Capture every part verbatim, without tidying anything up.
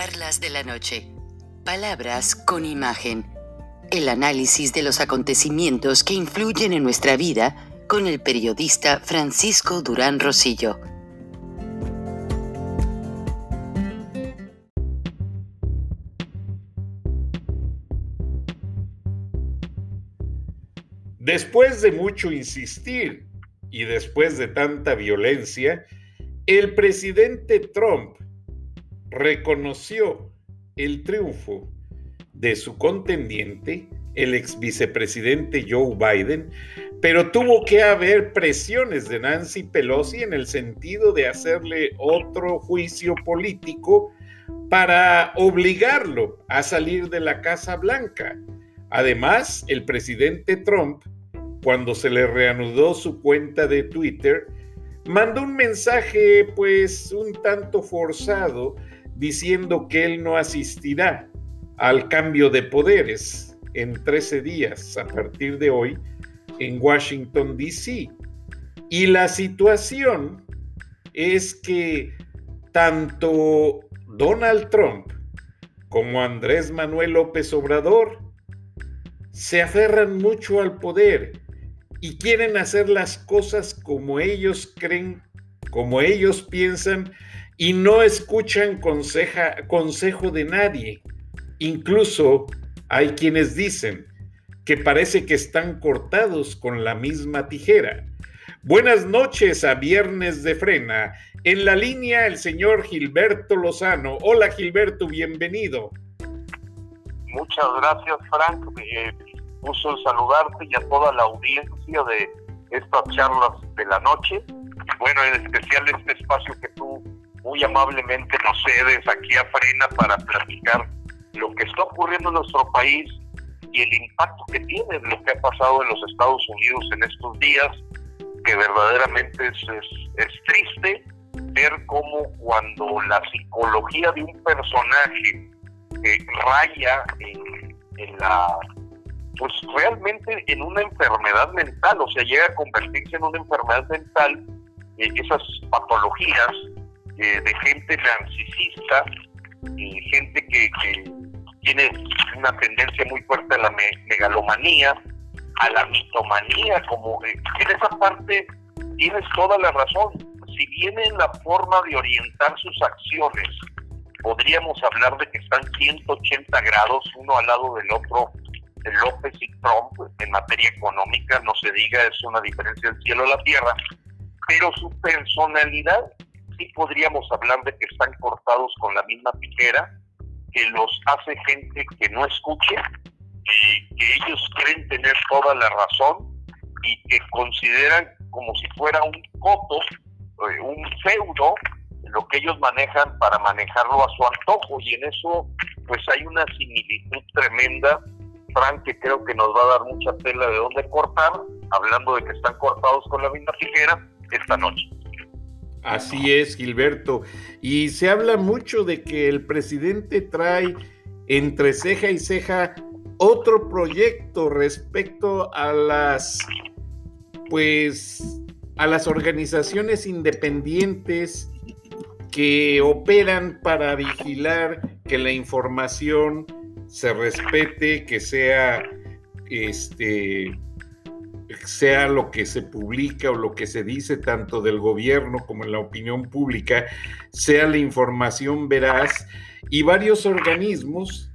Charlas de la noche. Palabras con imagen. El análisis de los acontecimientos que influyen en nuestra vida con el periodista Francisco Durán Rosillo. Después de mucho insistir y después de tanta violencia, el presidente Trump reconoció el triunfo de su contendiente, el ex vicepresidente Joe Biden, pero tuvo que haber presiones de Nancy Pelosi en el sentido de hacerle otro juicio político para obligarlo a salir de la Casa Blanca. Además, el presidente Trump, cuando se le reanudó su cuenta de Twitter, mandó un mensaje pues un tanto forzado diciendo que él no asistirá al cambio de poderes en trece días a partir de hoy en Washington, D C. Y la situación es que tanto Donald Trump como Andrés Manuel López Obrador se aferran mucho al poder y quieren hacer las cosas como ellos creen, como ellos piensan, y no escuchan conseja, consejo de nadie. Incluso hay quienes dicen que parece que están cortados con la misma tijera. Buenas noches a Viernes de Frena. En la línea el señor Gilberto Lozano. Hola Gilberto, bienvenido. Muchas gracias, Frank. Eh, gusto en saludarte y a toda la audiencia de estas charlas de la noche. Bueno, en especial este espacio que tú muy amablemente nos cedes aquí a Frena para platicar lo que está ocurriendo en nuestro país y el impacto que tiene lo que ha pasado en los Estados Unidos en estos días, que verdaderamente es, es, es triste ver cómo cuando la psicología de un personaje eh, raya en, en la... pues realmente en una enfermedad mental, o sea, llega a convertirse en una enfermedad mental, eh, esas patologías eh, de gente narcisista y gente que, que tiene una tendencia muy fuerte a la me- megalomanía, a la mitomanía, como eh, en esa parte tienes toda la razón. Si viene en la forma de orientar sus acciones, podríamos hablar de que están ciento ochenta grados uno al lado del otro, López y Trump, en materia económica, no se diga, es una diferencia del cielo a la tierra, pero su personalidad sí podríamos hablar de que están cortados con la misma tijera, que los hace gente que no escuche, eh, que ellos creen tener toda la razón y que consideran como si fuera un coto, eh, un feudo, lo que ellos manejan para manejarlo a su antojo, y en eso pues hay una similitud tremenda, Frank, que creo que nos va a dar mucha tela de dónde cortar, hablando de que están cortados con la misma tijera esta noche. Así es, Gilberto. Y se habla mucho de que el presidente trae entre ceja y ceja otro proyecto respecto a las, pues, a las organizaciones independientes que operan para vigilar que la información se respete, que sea este sea lo que se publica o lo que se dice tanto del gobierno como en la opinión pública, sea la información veraz, y varios organismos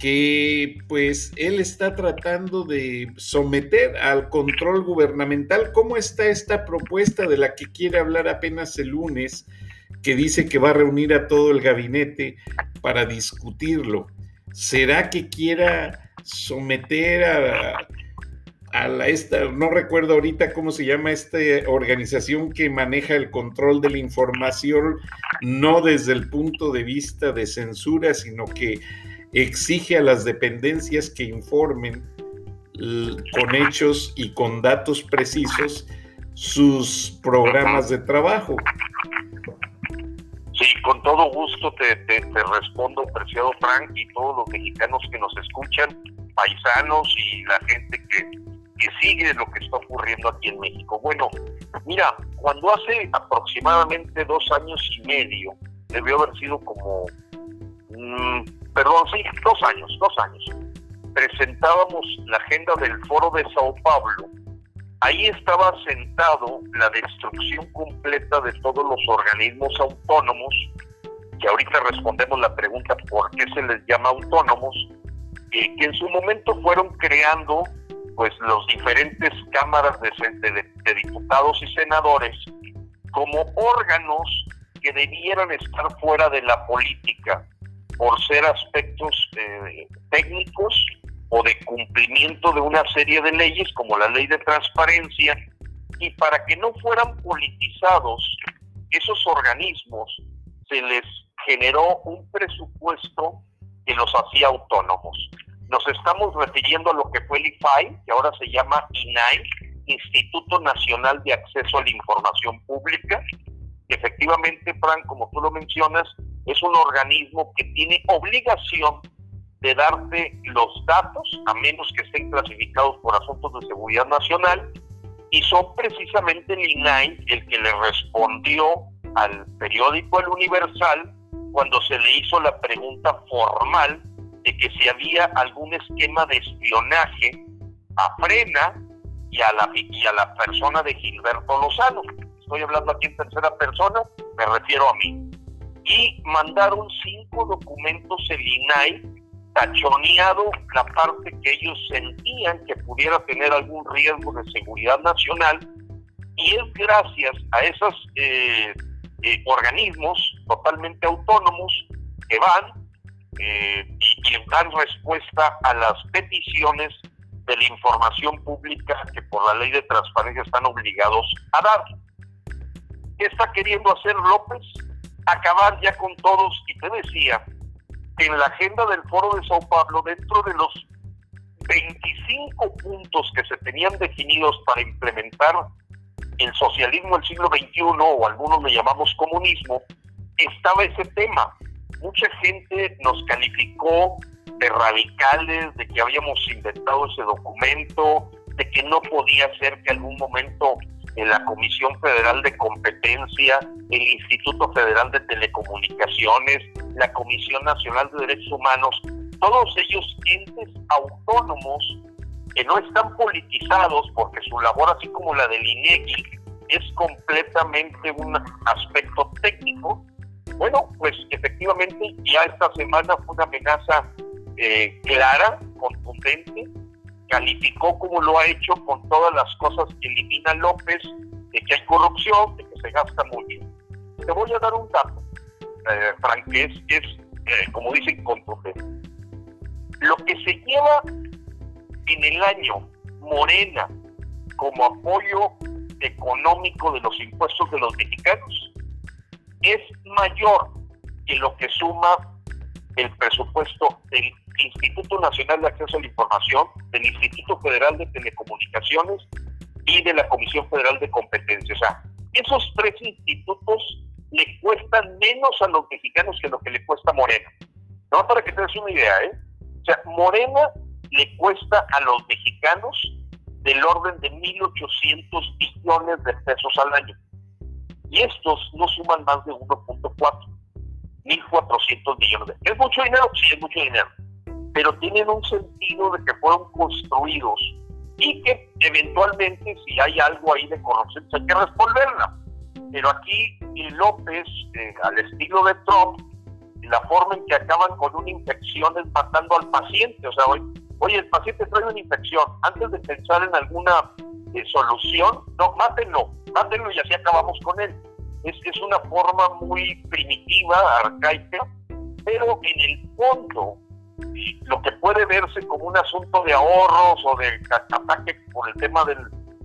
que pues él está tratando de someter al control gubernamental. ¿Cómo está esta propuesta de la que quiere hablar apenas el lunes, que dice que va a reunir a todo el gabinete para discutirlo? ¿Será que quiera someter a, a la esta, no recuerdo ahorita cómo se llama esta organización que maneja el control de la información, no desde el punto de vista de censura, sino que exige a las dependencias que informen con hechos y con datos precisos sus programas de trabajo? Sí, con todo gusto te, te, te respondo, preciado Frank, y todos los mexicanos que nos escuchan, paisanos y la gente que, que sigue lo que está ocurriendo aquí en México. Bueno, mira, cuando hace aproximadamente dos años y medio debió haber sido como, mmm, perdón, sí, dos años, dos años. Presentábamos la agenda del Foro de São Paulo. Ahí estaba sentado la destrucción completa de todos los organismos autónomos, que ahorita respondemos la pregunta por qué se les llama autónomos, y que en su momento fueron creando pues los diferentes cámaras de, de, de diputados y senadores como órganos que debieran estar fuera de la política por ser aspectos eh, técnicos o de cumplimiento de una serie de leyes como la ley de transparencia, y para que no fueran politizados esos organismos se les generó un presupuesto que los hacía autónomos. Nos estamos refiriendo a lo que fue el I F A I, que ahora se llama I N A I, Instituto Nacional de Acceso a la Información Pública. Efectivamente, Fran, como tú lo mencionas, es un organismo que tiene obligación de darte los datos, a menos que estén clasificados por asuntos de seguridad nacional, y son precisamente el I N A I el que le respondió al periódico El Universal cuando se le hizo la pregunta formal de que si había algún esquema de espionaje a Frena y a la, y a la persona de Gilberto Lozano. Estoy hablando aquí en tercera persona, me refiero a mí. Y mandaron cinco documentos el I N A I, tachoneado la parte que ellos sentían que pudiera tener algún riesgo de seguridad nacional, y es gracias a esos eh, eh, organismos totalmente autónomos que van eh, y dan respuesta a las peticiones de la información pública que por la ley de transparencia están obligados a dar. ¿Qué está queriendo hacer López? Acabar ya con todos, y te decía que en la agenda del Foro de São Paulo, dentro de los veinticinco puntos que se tenían definidos para implementar el socialismo del siglo veintiuno, o algunos le llamamos comunismo, estaba ese tema. Mucha gente nos calificó de radicales, de que habíamos inventado ese documento, de que no podía ser que algún momento en la Comisión Federal de Competencia, el Instituto Federal de Telecomunicaciones, la Comisión Nacional de Derechos Humanos, todos ellos entes autónomos que no están politizados, porque su labor, así como la del I N E G I, es completamente un aspecto técnico. Bueno, pues efectivamente ya esta semana fue una amenaza eh, clara, contundente. Calificó, como lo ha hecho con todas las cosas que elimina López, de que hay corrupción, de que se gasta mucho. Te voy a dar un dato, eh, Frank, que es, que es eh, como dicen, contundente. Lo que se lleva en el año Morena como apoyo económico de los impuestos de los mexicanos es mayor que lo que suma el presupuesto del Instituto Nacional de Acceso a la Información, del Instituto Federal de Telecomunicaciones y de la Comisión Federal de Competencia. O sea, esos tres institutos le cuestan menos a los mexicanos que lo que le cuesta Morena. No, para que te des una idea, ¿eh? O sea, Morena le cuesta a los mexicanos del orden de mil ochocientos billones de pesos al año. Y estos no suman más de uno punto cuatro, mil cuatrocientos millones de pesos. ¿Es mucho dinero? Sí, es mucho dinero. Pero tienen un sentido de que fueron construidos y que eventualmente, si hay algo ahí de corrupción, hay que resolverla. Pero aquí López, eh, al estilo de Trump, la forma en que acaban con una infección es matando al paciente. O sea, hoy, oye, el paciente trae una infección, antes de pensar en alguna eh, solución, no, mátenlo, mátenlo y así acabamos con él. Es que es una forma muy primitiva, arcaica, pero en el fondo lo que puede verse como un asunto de ahorros o de ataque por el tema de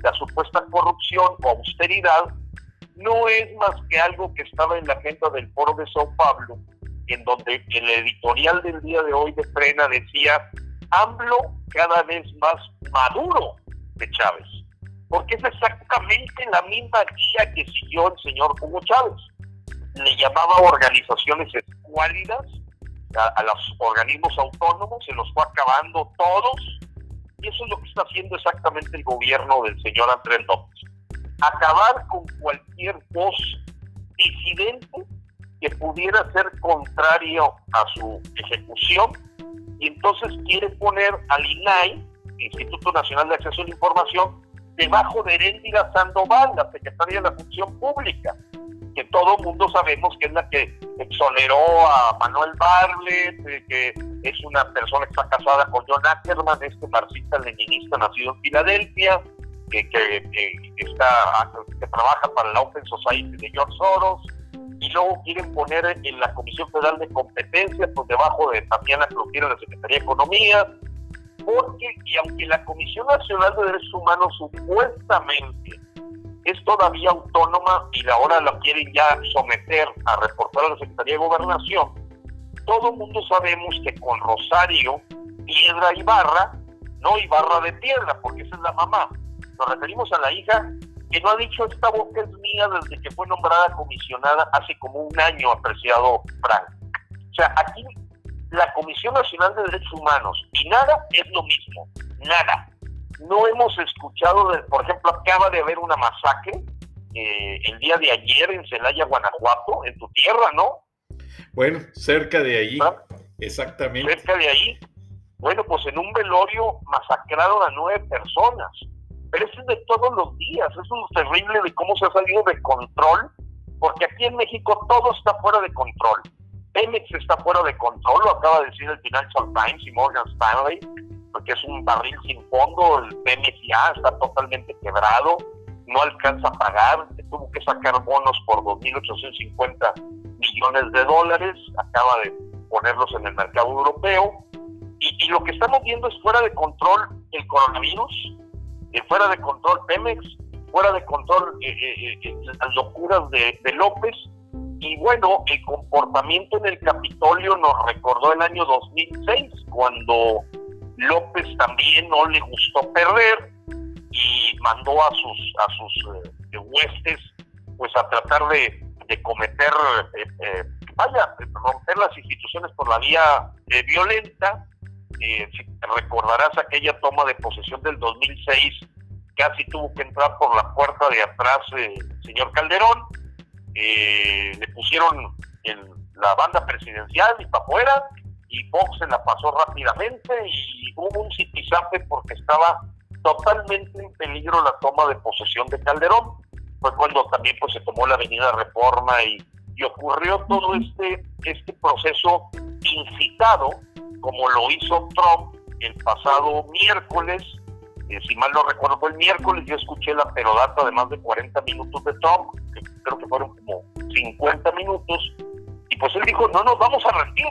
la supuesta corrupción o austeridad, no es más que algo que estaba en la agenda del Foro de São Paulo, en donde el editorial del día de hoy de Frena decía: AMLO cada vez más maduro de Chávez, porque es exactamente la misma guía que siguió el señor Hugo Chávez. Le llamaba organizaciones escuálidas A, a los organismos autónomos, se los fue acabando todos, y eso es lo que está haciendo exactamente el gobierno del señor Andrés López: acabar con cualquier voz disidente que, pudiera ser contrario a su ejecución, y entonces quiere poner al I N A I, Instituto Nacional de Acceso a la Información, debajo de Eréndira Sandoval, la secretaria de la Función Pública, que todo mundo sabemos que es la que exoneró a Manuel Bartlett, que es una persona que está casada con John Ackerman, este marxista-leninista nacido en Filadelfia, que, que, que, está, que trabaja para la Open Society de George Soros, y luego quieren poner en la Comisión Federal de Competencia, pues debajo de Tatiana Clouthier, de la Secretaría de Economía, porque, y aunque la Comisión Nacional de Derechos Humanos supuestamente es todavía autónoma y ahora la quieren ya someter a reportar a la Secretaría de Gobernación, todo el mundo sabemos que con Rosario Piedra Ibarra, no Ibarra de Piedra, porque esa es la mamá, nos referimos a la hija que no ha dicho esta boca es mía desde que fue nombrada comisionada hace como un año, apreciado Frank. O sea, aquí la Comisión Nacional de Derechos Humanos y nada es lo mismo, nada. No hemos escuchado, de, por ejemplo, acaba de haber una masacre eh, el día de ayer en Celaya, Guanajuato, en tu tierra, ¿no? Bueno, cerca de ahí, ¿Ah? exactamente. Cerca de ahí. Bueno, pues en un velorio masacraron a nueve personas. Pero eso es de todos los días, eso es lo terrible de cómo se ha salido de control, porque aquí en México todo está fuera de control. Pemex está fuera de control, lo acaba de decir el Financial Times y Morgan Stanley, porque es un barril sin fondo, el Pemex ya está totalmente quebrado, no alcanza a pagar, tuvo que sacar bonos por dos mil ochocientos cincuenta millones de dólares, acaba de ponerlos en el mercado europeo, y, y lo que estamos viendo es fuera de control el coronavirus, eh, fuera de control Pemex, fuera de control eh, eh, eh, las locuras de, de López, y bueno, el comportamiento en el Capitolio nos recordó el año dos mil seis, cuando López también no le gustó perder y mandó a sus a sus eh, huestes pues a tratar de, de cometer eh, eh, vaya romper las instituciones por la vía eh, violenta. Eh, si recordarás aquella toma de posesión del dos mil seis, casi tuvo que entrar por la puerta de atrás eh, el señor Calderón, eh, le pusieron el, la banda presidencial y para afuera, y Fox se la pasó rápidamente y hubo un zipzape porque estaba totalmente en peligro la toma de posesión de Calderón. Fue cuando también pues se tomó la avenida Reforma y, y ocurrió todo este, este proceso incitado, como lo hizo Trump el pasado miércoles, eh, si mal no recuerdo fue el miércoles, yo escuché la perodata de más de cuarenta minutos de Trump, que creo que fueron como cincuenta minutos, y pues él dijo, no nos vamos a rendir,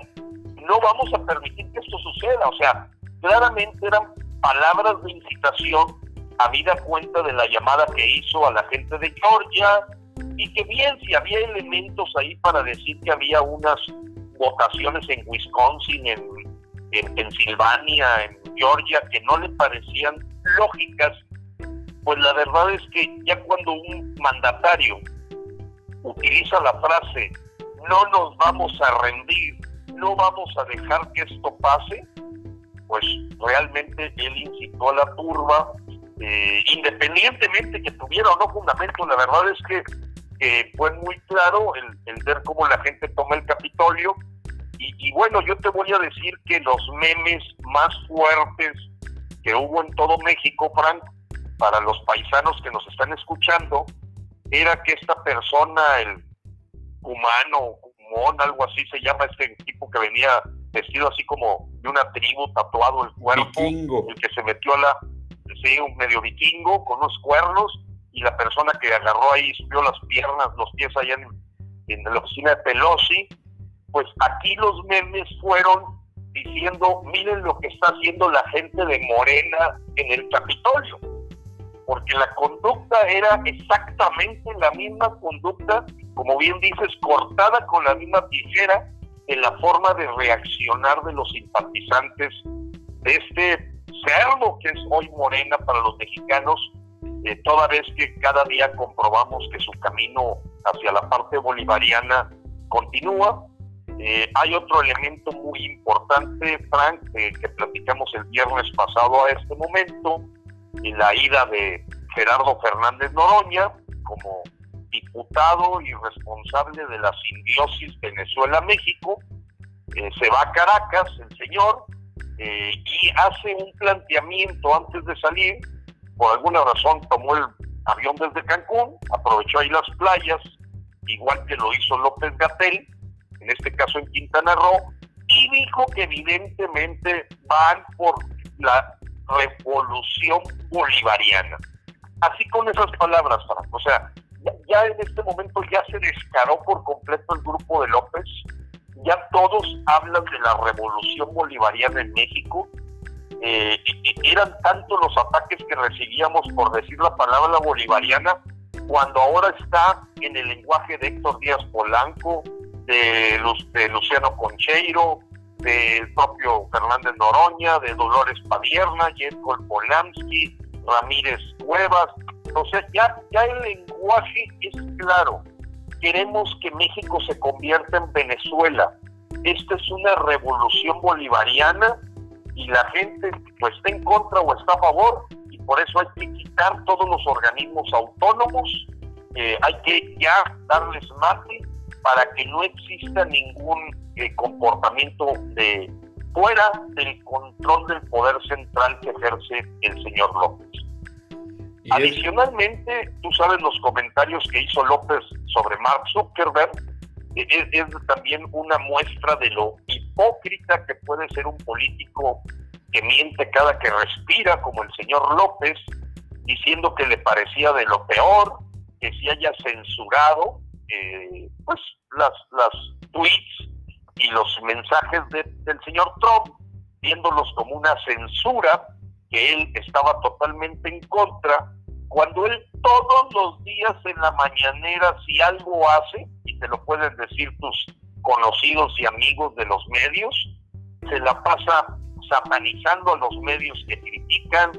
no vamos a permitir que esto suceda. O sea, claramente eran palabras de incitación habida cuenta de la llamada que hizo a la gente de Georgia, y que bien, si había elementos ahí para decir que había unas votaciones en Wisconsin, en, en Pensilvania, en Georgia, que no le parecían lógicas, pues la verdad es que ya cuando un mandatario utiliza la frase no nos vamos a rendir, no vamos a dejar que esto pase, pues realmente él incitó a la turba, eh, independientemente que tuviera o no fundamento. La verdad es que eh, fue muy claro el, el ver cómo la gente toma el Capitolio, y, y bueno, yo te voy a decir que los memes más fuertes que hubo en todo México, Frank, para los paisanos que nos están escuchando, era que esta persona, el humano, algo así se llama este tipo que venía vestido así como de una tribu, tatuado el cuerpo, vikingo, el que se metió a la, sí, un medio vikingo con unos cuernos, y la persona que agarró ahí, subió las piernas, los pies allá en, en la oficina de Pelosi. Pues aquí los memes fueron diciendo, miren lo que está haciendo la gente de Morena en el Capitolio, porque la conducta era exactamente la misma conducta, como bien dices, cortada con la misma tijera, en la forma de reaccionar de los simpatizantes de este cerdo que es hoy Morena para los mexicanos, eh, toda vez que cada día comprobamos que su camino hacia la parte bolivariana continúa. Eh, hay otro elemento muy importante, Frank, eh, que platicamos el viernes pasado a este momento, en la ida de Gerardo Fernández Noroña como diputado y responsable de la simbiosis Venezuela-México, eh, se va a Caracas el señor eh, y hace un planteamiento antes de salir. Por alguna razón tomó el avión desde Cancún, aprovechó ahí las playas, igual que lo hizo López-Gatell, en este caso en Quintana Roo, y dijo que evidentemente van por la revolución bolivariana. Así con esas palabras, Franco. O sea, ya, ya en este momento ya se descaró por completo el grupo de López, ya todos hablan de la revolución bolivariana en México. Eh, eran tantos los ataques que recibíamos por decir la palabra bolivariana, cuando ahora está en el lenguaje de Héctor Díaz Polanco, de, Lu- de Luciano Concheiro, del propio Fernández Noroña, de Dolores Padierna, Yetko Polanski, Ramírez Cuevas. Entonces ya, ya el lenguaje es claro. Queremos que México se convierta en Venezuela. Esta es una revolución bolivariana y la gente pues está en contra o está a favor, y por eso hay que quitar todos los organismos autónomos, eh, hay que ya darles mate para que no exista ningún eh, comportamiento de fuera del control del poder central que ejerce el señor López. Adicionalmente, tú sabes los comentarios que hizo López sobre Mark Zuckerberg, eh, es, es también una muestra de lo hipócrita que puede ser un político que miente cada que respira, como el señor López, diciendo que le parecía de lo peor que se haya censurado eh, pues las, las tweets y los mensajes de, del señor Trump, viéndolos como una censura que él estaba totalmente en contra, cuando él todos los días en la mañanera, si algo hace, y te lo pueden decir tus conocidos y amigos de los medios, se la pasa satanizando a los medios que critican,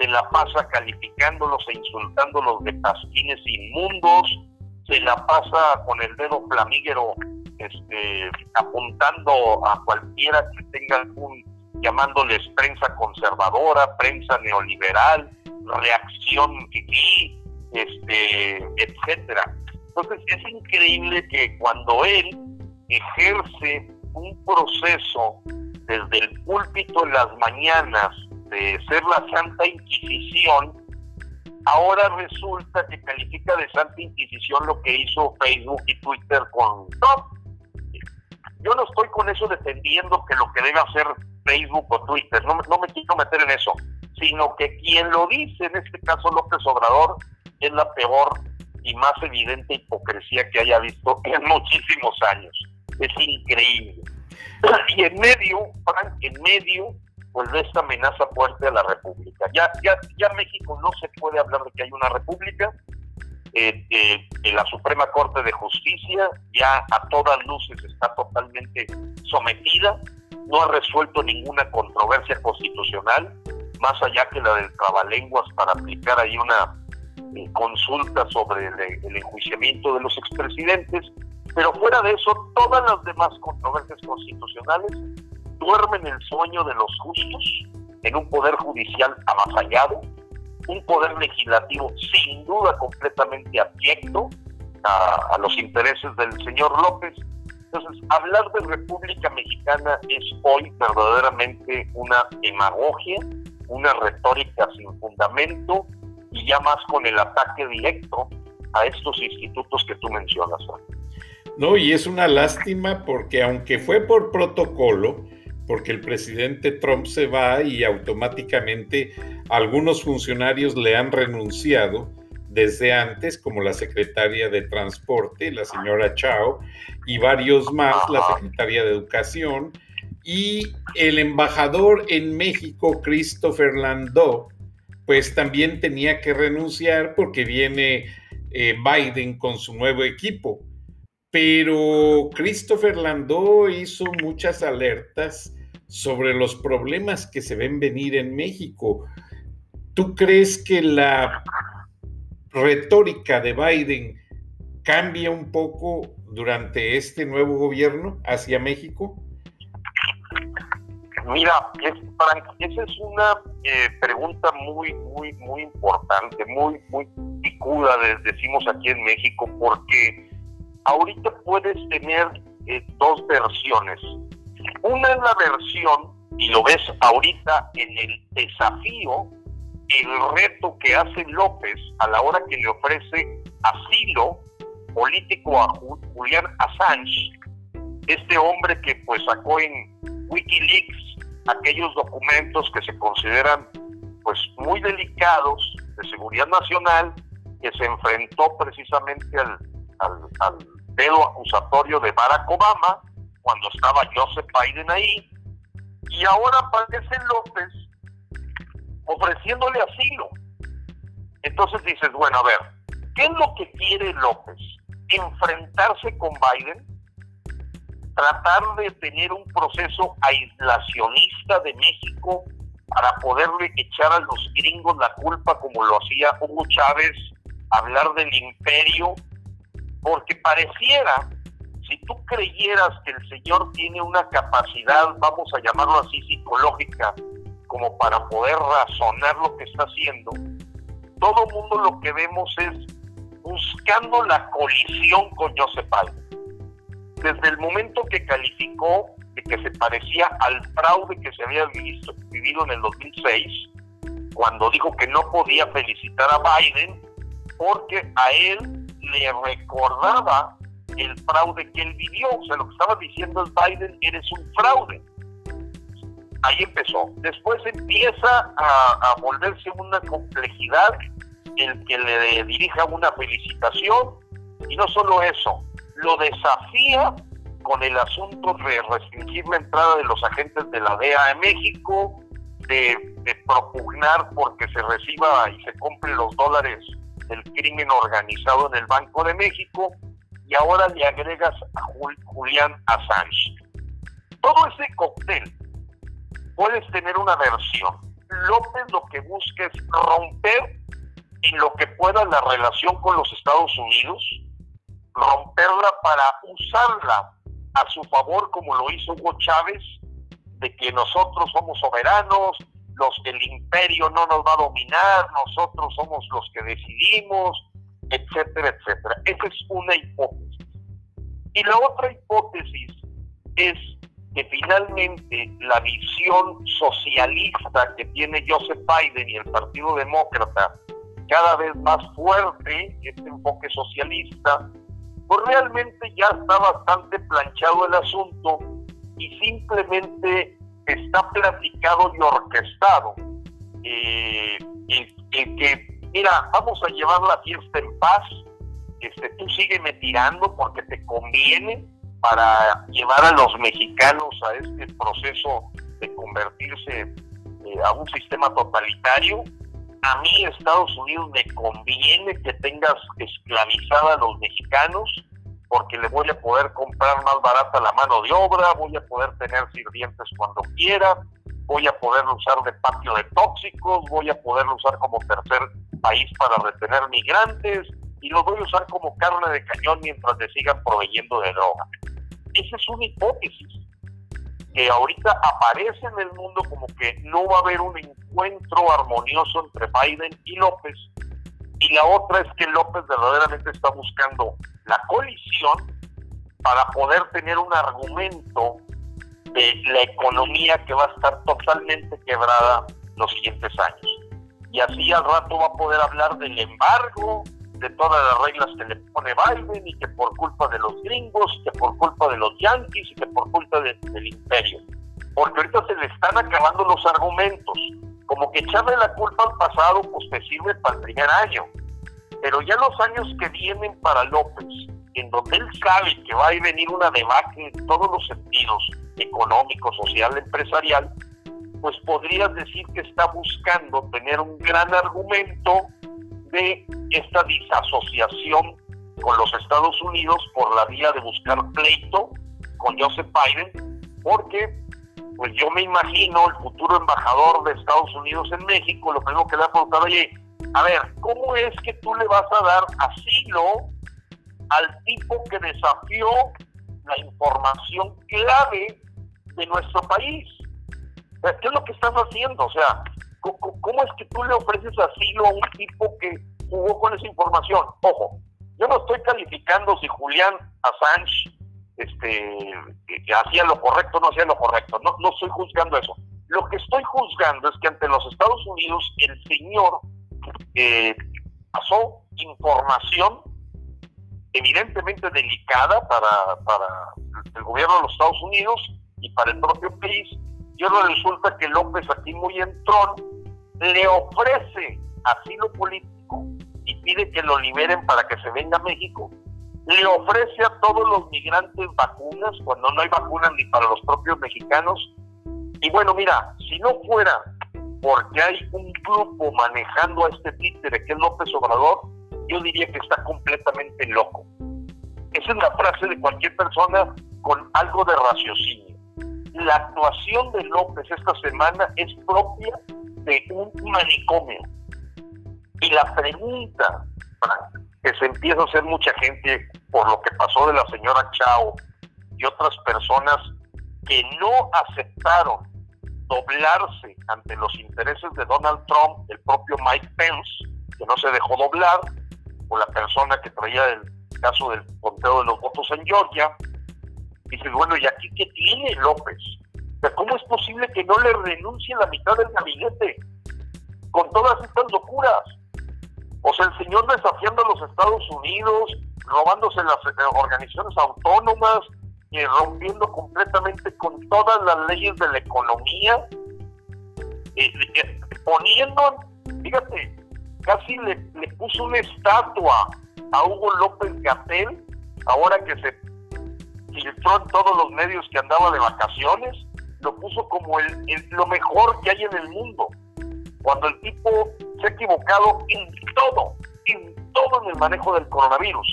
se la pasa calificándolos e insultándolos de pasquines inmundos, se la pasa con el dedo flamígero este, apuntando a cualquiera que tenga algún, llamándoles prensa conservadora, prensa neoliberal, reacción y este, etcétera. Entonces es increíble que cuando él ejerce un proceso desde el púlpito en las mañanas de ser la Santa Inquisición, ahora resulta que califica de Santa Inquisición lo que hizo Facebook y Twitter con Trump. Yo no estoy con eso defendiendo que lo que debe hacer Facebook o Twitter, no, no me quiero meter en eso, sino que quien lo dice, en este caso López Obrador, es la peor y más evidente hipocresía que haya visto en muchísimos años. Es increíble. Y en medio, Frank, en medio, pues de esta amenaza fuerte a la República. Ya, ya, ya México no se puede hablar de que hay una República. Eh, eh, en la Suprema Corte de Justicia ya a todas luces está totalmente sometida. No ha resuelto ninguna controversia constitucional, más allá que la del trabalenguas para aplicar ahí una eh, consulta sobre el, el enjuiciamiento de los expresidentes. Pero fuera de eso, todas las demás controversias constitucionales duermen el sueño de los justos en un poder judicial avasallado, un poder legislativo sin duda completamente abyecto a, a los intereses del señor López. Entonces, hablar de República Mexicana es hoy verdaderamente una demagogia, una retórica sin fundamento, y ya más con el ataque directo a estos institutos que tú mencionas, Juan. No, y es una lástima porque aunque fue por protocolo, porque el presidente Trump se va y automáticamente algunos funcionarios le han renunciado desde antes, como la secretaria de Transporte, la señora Chao, y varios más, la secretaria de Educación, y el embajador en México, Christopher Landau, pues también tenía que renunciar porque viene eh, Biden con su nuevo equipo. Pero Christopher Landau hizo muchas alertas sobre los problemas que se ven venir en México. ¿Tú crees que la retórica de Biden cambia un poco durante este nuevo gobierno hacia México? Mira, es, Frank, esa es una eh, pregunta muy, muy, muy importante, muy, muy picuda, decimos aquí en México, porque ahorita puedes tener eh, dos versiones. Una es la versión, y lo ves ahorita en el desafío, el reto que hace López a la hora que le ofrece asilo político a Julian Assange, este hombre que pues sacó en WikiLeaks aquellos documentos que se consideran pues muy delicados de seguridad nacional, que se enfrentó precisamente al, al, al dedo acusatorio de Barack Obama cuando estaba Joseph Biden ahí, y ahora aparece López ofreciéndole asilo. Entonces dices, bueno, a ver, ¿qué es lo que quiere López? ¿Enfrentarse con Biden? ¿Tratar de tener un proceso aislacionista de México para poderle echar a los gringos la culpa como lo hacía Hugo Chávez, hablar del imperio? Porque pareciera, si tú creyeras que el señor tiene una capacidad, vamos a llamarlo así, psicológica, como para poder razonar lo que está haciendo, todo mundo lo que vemos es buscando la colisión con Joseph Biden. Desde el momento que calificó de que se parecía al fraude que se había visto, vivido en el dos mil seis, cuando dijo que no podía felicitar a Biden porque a él le recordaba el fraude que él vivió. O sea, lo que estaba diciendo es: Biden, eres un fraude. Ahí empezó. Después empieza a, a volverse una complejidad el que le dirija una felicitación, y no solo eso, lo desafía con el asunto de restringir la entrada de los agentes de la D E A a México, de, de propugnar porque se reciba y se compre los dólares del crimen organizado en el Banco de México, y ahora le agregas a Jul- Julian Assange. Todo ese cóctel. Puedes tener una versión. López lo que busca es romper en lo que pueda la relación con los Estados Unidos, romperla para usarla a su favor, como lo hizo Hugo Chávez, de que nosotros somos soberanos, los que el imperio no nos va a dominar, nosotros somos los que decidimos, etcétera, etcétera. Esa es una hipótesis. Y la otra hipótesis es que finalmente la visión socialista que tiene Joseph Biden y el Partido Demócrata, cada vez más fuerte, este enfoque socialista, pues realmente ya está bastante planchado el asunto y simplemente está platicado y orquestado. Eh, el, el que, mira, vamos a llevar la fiesta en paz, este, tú sígueme tirando porque te conviene, para llevar a los mexicanos a este proceso de convertirse eh, a un sistema totalitario. A mí, Estados Unidos, me conviene que tengas esclavizada a los mexicanos porque le voy a poder comprar más barata la mano de obra, voy a poder tener sirvientes cuando quiera, voy a poder usar de patio de tóxicos, voy a poder usar como tercer país para retener migrantes, y los voy a usar como carne de cañón mientras te sigan proveyendo de droga. Esa es una hipótesis que ahorita aparece en el mundo, como que no va a haber un encuentro armonioso entre Biden y López. Y la otra es que López verdaderamente está buscando la colisión para poder tener un argumento de la economía que va a estar totalmente quebrada los siguientes años. Y así al rato va a poder hablar del embargo, de todas las reglas que le pone Biden, y que por culpa de los gringos, que por culpa de los yanquis, y que por culpa de, del imperio. Porque ahorita se le están acabando los argumentos. Como que echarle la culpa al pasado, pues te sirve para el primer año. Pero ya los años que vienen para López, en donde él sabe que va a venir una debacle en todos los sentidos, económico, social, empresarial, pues podrías decir que está buscando tener un gran argumento de esta disasociación con los Estados Unidos por la vía de buscar pleito con Joseph Biden, porque pues yo me imagino el futuro embajador de Estados Unidos en México, lo primero que le va a preguntar: oye, a ver, ¿cómo es que tú le vas a dar asilo al tipo que desafió la información clave de nuestro país? ¿Qué es lo que estás haciendo? O sea, ¿cómo es que tú le ofreces asilo a un tipo que jugó con esa información? Ojo, yo no estoy calificando si Julian Assange este, hacía lo correcto o no hacía lo correcto. No, no estoy juzgando eso. Lo que estoy juzgando es que ante los Estados Unidos el señor eh, pasó información evidentemente delicada para, para el gobierno de los Estados Unidos y para el propio país. Y ahora resulta que López, aquí muy entrón, le ofrece asilo político y pide que lo liberen para que se venga a México. Le ofrece a todos los migrantes vacunas, cuando no hay vacunas ni para los propios mexicanos. Y bueno, mira, si no fuera porque hay un grupo manejando a este títere que es López Obrador, yo diría que está completamente loco. Esa es la frase de cualquier persona con algo de raciocinio. La actuación de López esta semana es propia de un manicomio. Y la pregunta que se empieza a hacer mucha gente por lo que pasó de la señora Chao y otras personas que no aceptaron doblarse ante los intereses de Donald Trump, el propio Mike Pence, que no se dejó doblar, o la persona que traía el caso del conteo de los votos en Georgia. Dices, bueno, ¿y aquí qué tiene López? O sea, ¿cómo es posible que no le renuncie la mitad del gabinete con todas estas locuras? O sea, el señor desafiando a los Estados Unidos, robándose las organizaciones autónomas, eh, rompiendo completamente con todas las leyes de la economía, eh, eh, poniendo, fíjate, casi le, le puso una estatua a Hugo López-Gatell, ahora que se filtró en todos los medios que andaba de vacaciones, lo puso como el, el, lo mejor que hay en el mundo, cuando el tipo se ha equivocado en todo, en todo en el manejo del coronavirus.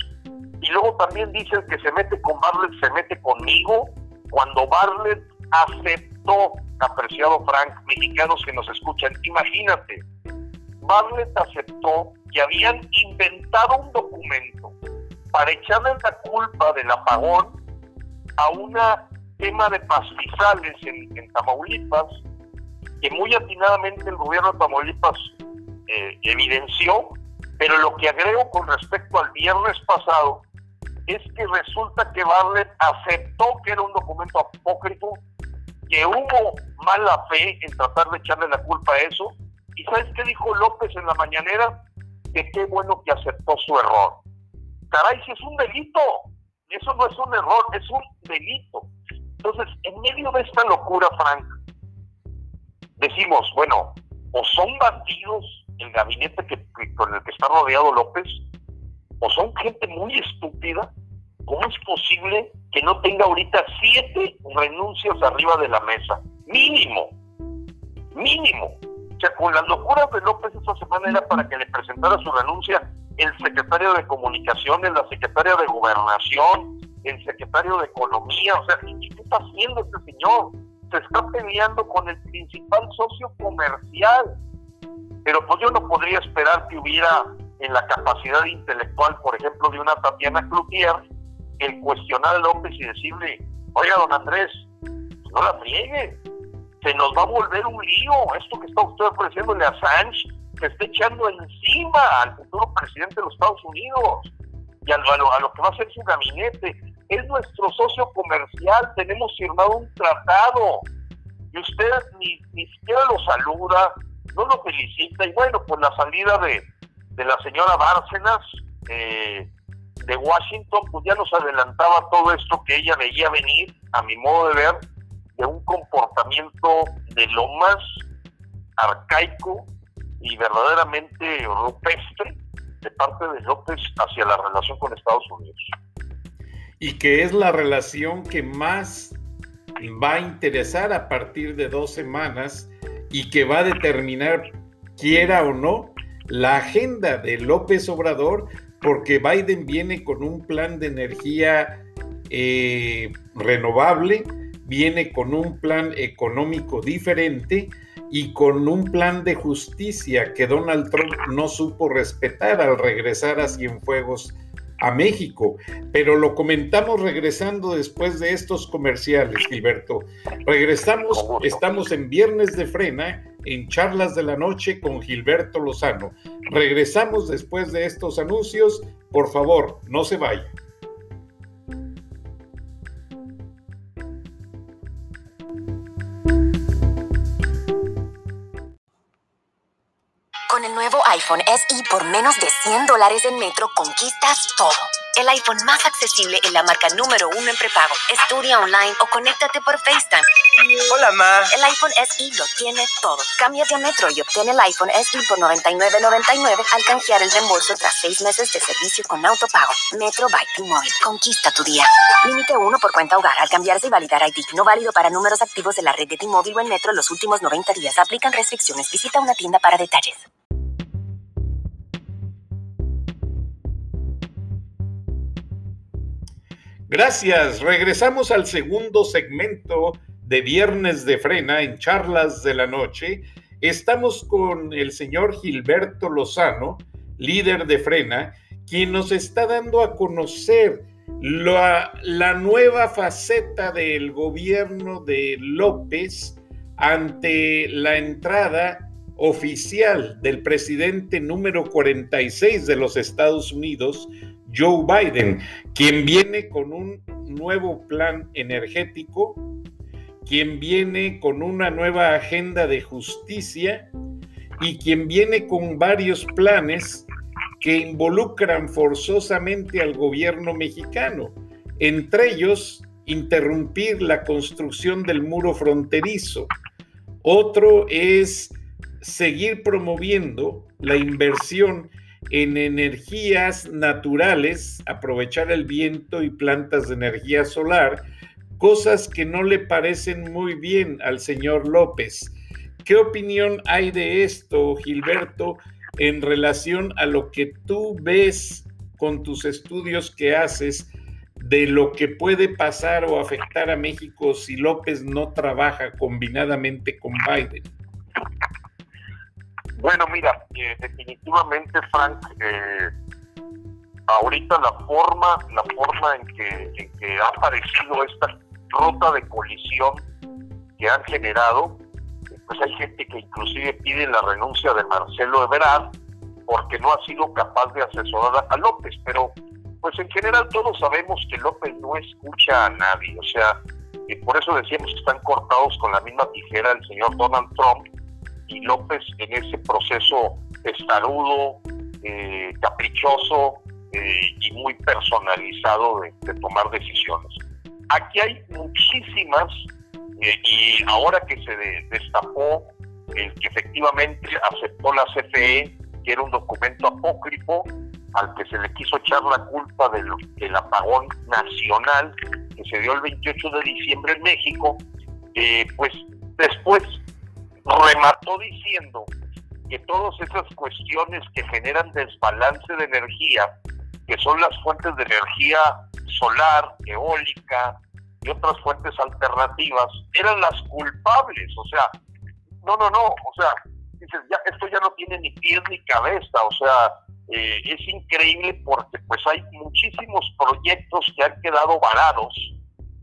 Y luego también dicen que se mete con Bartlett, se mete conmigo, cuando Bartlett aceptó, apreciado Frank, mexicanos que nos escuchan, imagínate, Bartlett aceptó que habían inventado un documento para echarle la culpa del apagón a una tema de pastizales en, en Tamaulipas, que muy atinadamente el gobierno de Tamaulipas eh, evidenció, pero lo que agrego con respecto al viernes pasado es que resulta que Bartlett aceptó que era un documento apócrifo, que hubo mala fe en tratar de echarle la culpa a eso, y ¿sabes qué dijo López en la mañanera? Que qué bueno que aceptó su error. Caray, si es un delito. Eso no es un error, es un delito. Entonces, en medio de esta locura, Frank, decimos, bueno, o son bandidos el gabinete que, que, con el que está rodeado López, o son gente muy estúpida. ¿Cómo es posible que no tenga ahorita siete renuncias arriba de la mesa? Mínimo, mínimo. O sea, con las locuras de López esta semana era para que le presentara su renuncia el secretario de Comunicaciones, la secretaria de Gobernación, el secretario de Economía. O sea, ¿qué está haciendo este señor? Se está peleando con el principal socio comercial. Pero pues yo no podría esperar que hubiera en la capacidad intelectual, por ejemplo, de una Tatiana Clouthier, el cuestionar a López y decirle, oiga, don Andrés, pues no la friegue, se nos va a volver un lío esto que está usted ofreciéndole a Assange, que esté echando encima al futuro presidente de los Estados Unidos y a lo, a lo, a lo que va a ser su gabinete. Es nuestro socio comercial, tenemos firmado un tratado y usted ni, ni siquiera lo saluda, no lo felicita. Y bueno, pues la salida de, de la señora Bárcenas eh, de Washington pues ya nos adelantaba todo esto que ella veía venir, a mi modo de ver, de un comportamiento de lo más arcaico y verdaderamente rupestre de parte de López hacia la relación con Estados Unidos. Y que es la relación que más va a interesar a partir de dos semanas y que va a determinar, quiera o no, la agenda de López Obrador, porque Biden viene con un plan de energía eh, renovable, viene con un plan económico diferente y con un plan de justicia que Donald Trump no supo respetar al regresar a Cienfuegos a México, pero lo comentamos regresando después de estos comerciales, Gilberto. Regresamos, estamos en Viernes de Frena, en Charlas de la Noche con Gilberto Lozano. Regresamos después de estos anuncios, por favor, no se vayan. Con el nuevo iPhone S E por menos de cien dólares en Metro conquistas todo. El iPhone más accesible en la marca número uno en prepago. Estudia online o conéctate por FaceTime. Hola, ma. El iPhone S E lo tiene todo. Cámbiate a Metro y obtén el iPhone S E por noventa y nueve dólares con noventa y nueve centavos al canjear el reembolso tras seis meses de servicio con autopago. Metro by T-Mobile. Conquista tu día. Límite uno por cuenta hogar al cambiarse y validar I D. No válido para números activos de la red de T-Mobile o en Metro en los últimos noventa días. Aplican restricciones. Visita una tienda para detalles. Gracias. Regresamos al segundo segmento de Viernes de Frena en Charlas de la Noche. Estamos con el señor Gilberto Lozano, líder de Frena, quien nos está dando a conocer la, la nueva faceta del gobierno de López ante la entrada oficial del presidente número cuarenta y seis de los Estados Unidos, Joe Biden, quien viene con un nuevo plan energético, quien viene con una nueva agenda de justicia y quien viene con varios planes que involucran forzosamente al gobierno mexicano, entre ellos interrumpir la construcción del muro fronterizo. Otro es seguir promoviendo la inversión en energías naturales, aprovechar el viento y plantas de energía solar, cosas que no le parecen muy bien al señor López. ¿Qué opinión hay de esto, Gilberto, en relación a lo que tú ves con tus estudios que haces de lo que puede pasar o afectar a México si López no trabaja combinadamente con Biden? Bueno, mira, eh, definitivamente, Frank, eh, ahorita la forma, la forma en que, en que ha aparecido esta rota de colisión que han generado, pues hay gente que inclusive pide la renuncia de Marcelo Ebrard porque no ha sido capaz de asesorar a López, pero pues en general todos sabemos que López no escucha a nadie, o sea, eh, por eso decíamos que están cortados con la misma tijera el señor Donald Trump y López en ese proceso testarudo, eh, caprichoso eh, y muy personalizado de, de tomar decisiones. Aquí hay muchísimas, eh, y ahora que se de, destapó el eh, que efectivamente aceptó la C F E, que era un documento apócrifo al que se le quiso echar la culpa del, del apagón nacional que se dio el veintiocho de diciembre en México, eh, pues después remató diciendo que todas esas cuestiones que generan desbalance de energía, que son las fuentes de energía solar, eólica y otras fuentes alternativas, eran las culpables. O sea, no, no, no, o sea, dices, ya, esto ya no tiene ni pies ni cabeza, o sea, eh, es increíble porque pues hay muchísimos proyectos que han quedado varados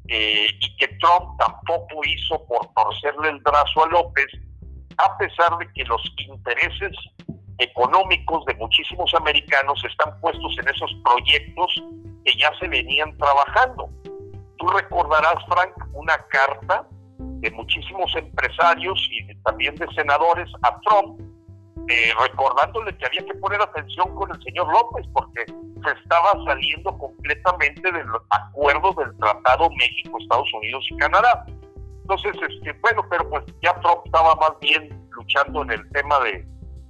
eh, y que Trump tampoco hizo por torcerle el brazo a López, a pesar de que los intereses económicos de muchísimos americanos están puestos en esos proyectos que ya se venían trabajando. Tú recordarás, Frank, una carta de muchísimos empresarios y también de senadores a Trump, eh, recordándole que había que poner atención con el señor López porque se estaba saliendo completamente de los acuerdos del Tratado México, Estados Unidos y Canadá. Entonces, este, bueno, pero pues ya Trump estaba más bien luchando en el tema de,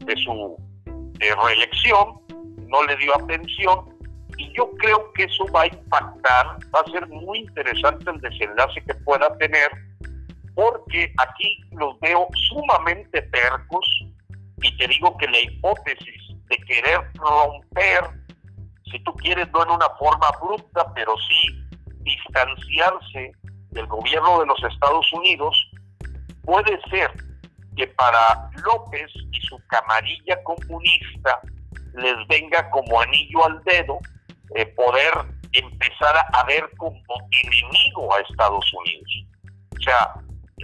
de su de reelección, no le dio atención, y yo creo que eso va a impactar, va a ser muy interesante el desenlace que pueda tener, porque aquí los veo sumamente tercos, y te digo que la hipótesis de querer romper, si tú quieres, no en una forma abrupta, pero sí distanciarse del gobierno de los Estados Unidos, puede ser que para López y su camarilla comunista les venga como anillo al dedo eh, poder empezar a ver como enemigo a Estados Unidos. O sea,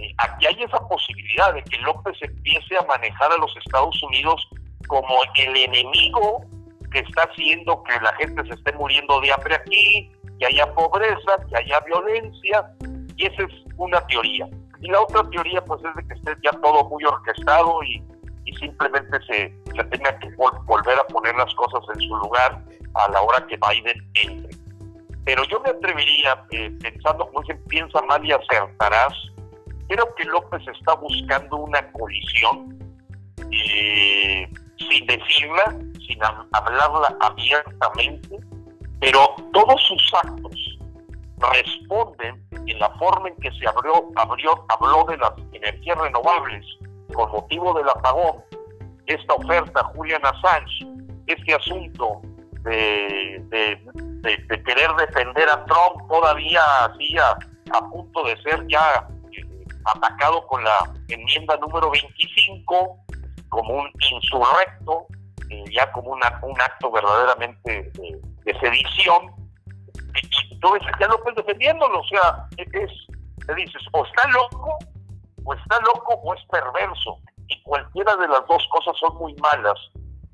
eh, aquí hay esa posibilidad de que López empiece a manejar a los Estados Unidos como el enemigo que está haciendo que la gente se esté muriendo de hambre aquí, que haya pobreza, que haya violencia, y esa es una teoría. Y la otra teoría pues es de que esté ya todo muy orquestado y, y simplemente se, se tenga que vol- volver a poner las cosas en su lugar a la hora que Biden entre. Pero yo me atrevería, eh, pensando como dicen, piensa mal y acertarás, creo que López está buscando una colisión, eh, sin decirla, sin ha- hablarla abiertamente, pero todos sus actos responden en la forma en que se abrió, abrió, habló de las energías renovables con motivo del apagón, esta oferta Julian Assange, este asunto de, de, de, de querer defender a Trump todavía así a, a punto de ser ya atacado con la enmienda número veinticinco como un insurrecto, eh, ya como una, un acto verdaderamente de, de sedición. Entonces ya López defendiéndolo, o sea, es, te dices, o está loco, o está loco o es perverso, y cualquiera de las dos cosas son muy malas,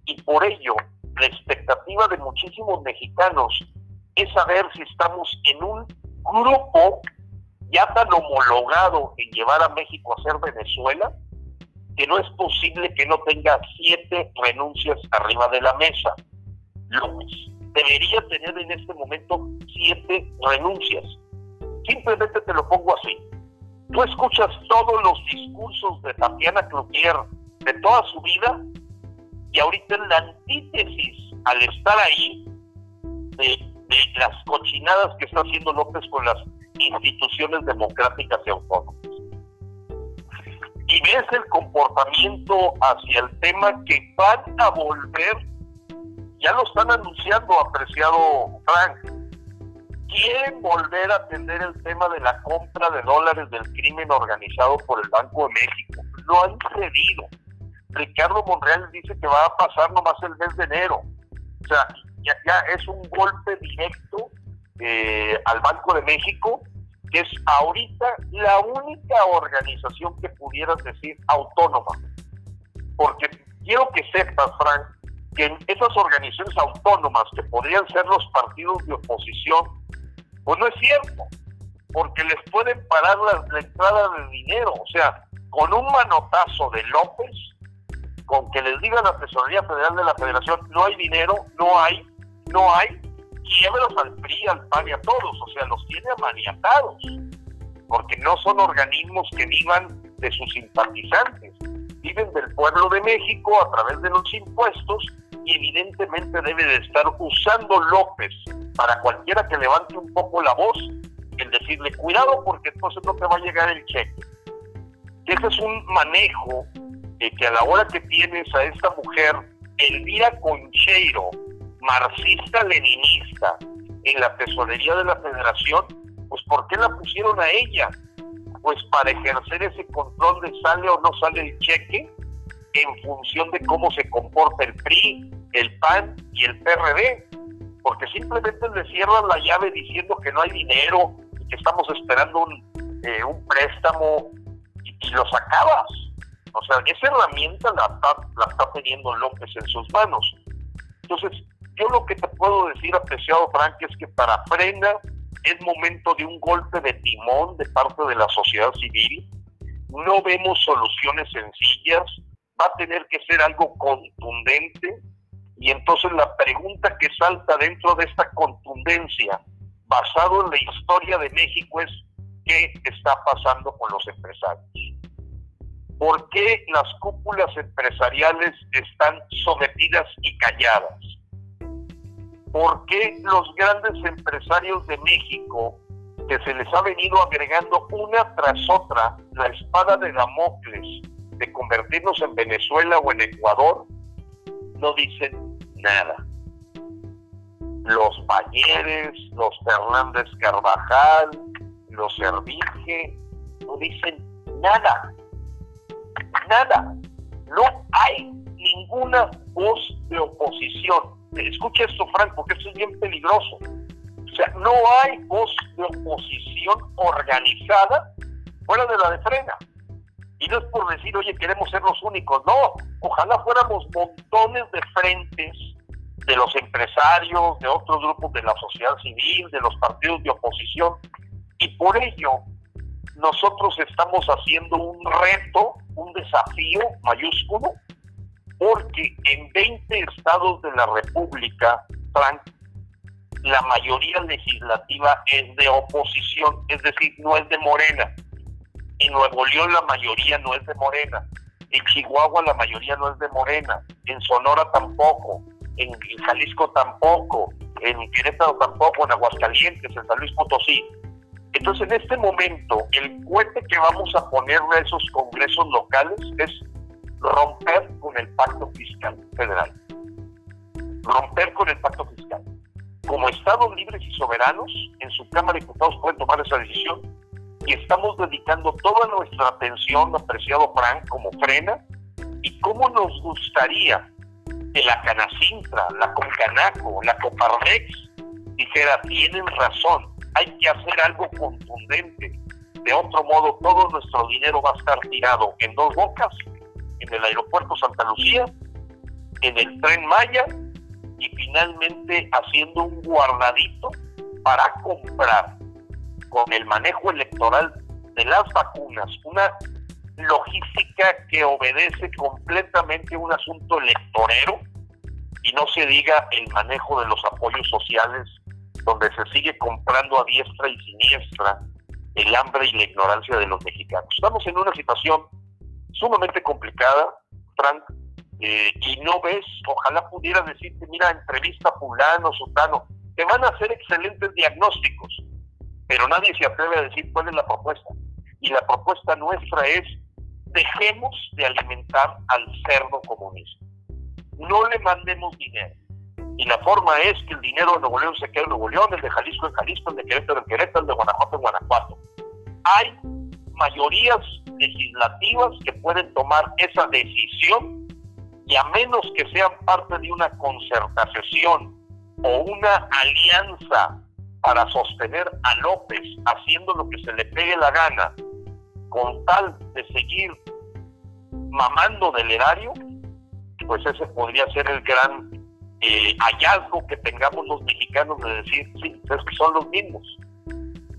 y por ello la expectativa de muchísimos mexicanos es saber si estamos en un grupo ya tan homologado en llevar a México a ser Venezuela, que no es posible que no tenga siete renuncias arriba de la mesa. López debería tener en este momento siete renuncias. Simplemente te lo pongo así. Tú escuchas todos los discursos de Tatiana Clouthier de toda su vida y ahorita en la antítesis al estar ahí de, de las cochinadas que está haciendo López con las instituciones democráticas y autónomas. Y ves el comportamiento hacia el tema que van a volver. Ya lo están anunciando, apreciado Frank. Quieren volver a atender el tema de la compra de dólares del crimen organizado por el Banco de México. Lo han cedido. Ricardo Monreal dice que va a pasar nomás el mes de enero. O sea, ya, ya es un golpe directo eh, al Banco de México, que es ahorita la única organización que pudieras decir autónoma. Porque quiero que sepas, Frank, que en esas organizaciones autónomas que podrían ser los partidos de oposición, pues no es cierto, porque les pueden parar la, la entrada de dinero. O sea, con un manotazo de López, con que les diga la Tesorería Federal de la Federación, no hay dinero, no hay, no hay, quiebros al P R I, al P A N y a todos, o sea, los tiene amaniatados, porque no son organismos que vivan de sus simpatizantes, viven del pueblo de México a través de los impuestos. Y evidentemente debe de estar usando López para cualquiera que levante un poco la voz, el decirle cuidado porque entonces no te va a llegar el cheque. Ese es un manejo de que a la hora que tienes a esta mujer, Elvira Concheiro, marxista-leninista, en la tesorería de la Federación, pues ¿por qué la pusieron a ella? Pues para ejercer ese control de sale o no sale el cheque, en función de cómo se comporta el P R I, el P A N y el P R D, porque simplemente le cierran la llave diciendo que no hay dinero y que estamos esperando un, eh, un préstamo y, y los acabas. O sea, esa herramienta la está, la está teniendo López en sus manos. Entonces, yo lo que te puedo decir, apreciado Frank, es que para Frena es momento de un golpe de timón de parte de la sociedad civil. No vemos soluciones sencillas, va a tener que ser algo contundente, y entonces la pregunta que salta dentro de esta contundencia, basado en la historia de México, es ¿qué está pasando con los empresarios? ¿Por qué las cúpulas empresariales están sometidas y calladas? ¿Por qué los grandes empresarios de México, que se les ha venido agregando una tras otra la espada de Damocles de convertirnos en Venezuela o en Ecuador, no dicen nada? Los Valleres, los Fernández Carvajal, los Servige, no dicen nada, nada. No hay ninguna voz de oposición. Escucha esto, Frank, porque esto es bien peligroso. O sea, no hay voz de oposición organizada fuera de la de Frena. Y no es por decir, oye, queremos ser los únicos. No, ojalá fuéramos montones de frentes de los empresarios, de otros grupos de la sociedad civil, de los partidos de oposición. Y por ello, nosotros estamos haciendo un reto, un desafío mayúsculo, porque en veinte estados de la República, Frank, la mayoría legislativa es de oposición, es decir, no es de Morena. En Nuevo León la mayoría no es de Morena, en Chihuahua la mayoría no es de Morena, en Sonora tampoco, en Jalisco tampoco, en Querétaro tampoco, en Aguascalientes, en San Luis Potosí. Entonces, en este momento, el cohete que vamos a ponerle a esos congresos locales es romper con el pacto fiscal federal. Romper con el pacto fiscal. Como estados libres y soberanos, en su Cámara de Diputados pueden tomar esa decisión, y estamos dedicando toda nuestra atención, apreciado Frank, como Frena, y cómo nos gustaría que la Canacintra, la Concanaco, la Coparmex dijera, tienen razón, hay que hacer algo contundente. De otro modo, todo nuestro dinero va a estar tirado en Dos Bocas, en el aeropuerto Santa Lucía, en el Tren Maya, y finalmente haciendo un guardadito para comprar con el manejo electoral de las vacunas, una logística que obedece completamente a un asunto electorero, y no se diga el manejo de los apoyos sociales, donde se sigue comprando a diestra y siniestra el hambre y la ignorancia de los mexicanos. Estamos en una situación sumamente complicada, Frank, eh, y no ves, ojalá pudiera decirte, mira, entrevista a fulano, sutano, te van a hacer excelentes diagnósticos, pero nadie se atreve a decir cuál es la propuesta. Y la propuesta nuestra es, dejemos de alimentar al cerdo comunista. No le mandemos dinero. Y la forma es que el dinero de Nuevo León se quede en Nuevo León, el de Jalisco en Jalisco, el de Querétaro en Querétaro, el de Guanajuato en Guanajuato. Hay mayorías legislativas que pueden tomar esa decisión, y a menos que sean parte de una concertación o una alianza para sostener a López haciendo lo que se le pegue la gana, con tal de seguir mamando del erario, pues ese podría ser el gran eh, hallazgo que tengamos los mexicanos de decir, sí, es que son los mismos.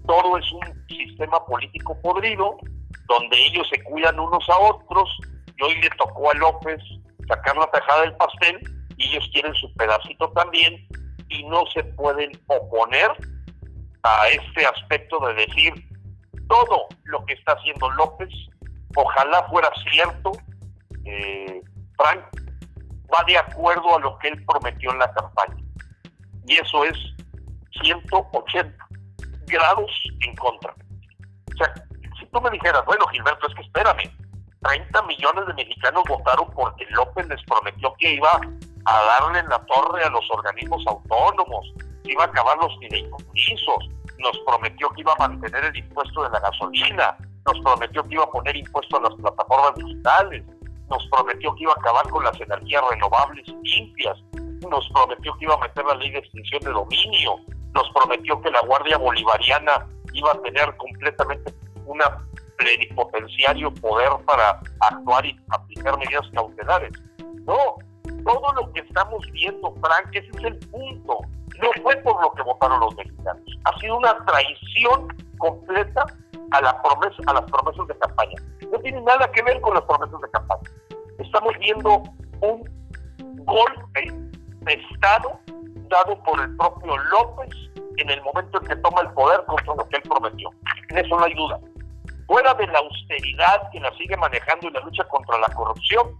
Todo es un sistema político podrido, donde ellos se cuidan unos a otros, y hoy le tocó a López sacar la tajada del pastel, y ellos quieren su pedacito también, y no se pueden oponer a este aspecto de decir, todo lo que está haciendo López, ojalá fuera cierto, eh, Frank, va de acuerdo a lo que él prometió en la campaña. Y eso es ciento ochenta grados en contra. O sea, si tú me dijeras, bueno, Gilberto, es que espérame, treinta millones de mexicanos votaron porque López les prometió que iba a darle en la torre a los organismos autónomos, que iba a acabar los fideicomisos, nos prometió que iba a mantener el impuesto de la gasolina, nos prometió que iba a poner impuesto a las plataformas digitales, nos prometió que iba a acabar con las energías renovables limpias, nos prometió que iba a meter la ley de extinción de dominio, nos prometió que la Guardia Bolivariana iba a tener completamente una plenipotenciario poder para actuar y aplicar medidas cautelares. No, todo lo que estamos viendo, Frank, ese es el punto. No fue por lo que votaron los mexicanos. Ha sido una traición completa a, la promesa, a las promesas de campaña. No tiene nada que ver con las promesas de campaña. Estamos viendo un golpe de Estado dado por el propio López en el momento en que toma el poder contra lo que él prometió. En eso no hay duda. Fuera de la austeridad que la sigue manejando y la lucha contra la corrupción,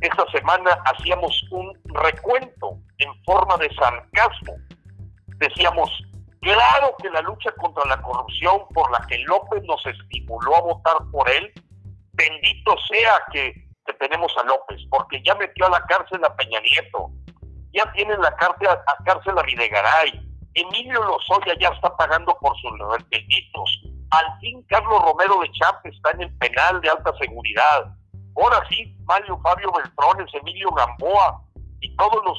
esta semana hacíamos un recuento en forma de sarcasmo. Decíamos, claro que la lucha contra la corrupción por la que López nos estimuló a votar por él, bendito sea que, que tenemos a López, porque ya metió a la cárcel a Peña Nieto, ya tiene la cárcel a, a, cárcel a Videgaray, Emilio Lozoya ya está pagando por sus delitos, al fin Carlos Romero de Chávez está en el penal de alta seguridad, ahora sí, Mario Fabio Beltrones, Emilio Gamboa y todos los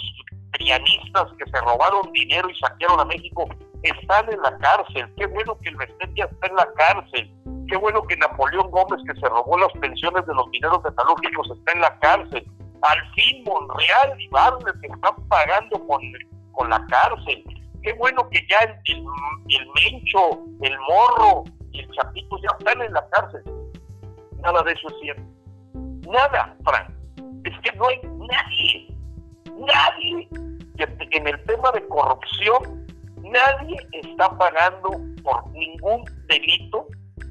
prianistas que se robaron dinero y saquearon a México están en la cárcel. Qué bueno que el Besteña está en la cárcel. Qué bueno que Napoleón Gómez, que se robó las pensiones de los mineros metalúrgicos, está en la cárcel. Al fin Monreal y Bartlett se están pagando con, con la cárcel. Qué bueno que ya el, el, el Mencho, el Morro y el Chapito ya están en la cárcel. Nada de eso es cierto. Nada, Frank. Es que no hay nadie, nadie que en el tema de corrupción, nadie está pagando por ningún delito,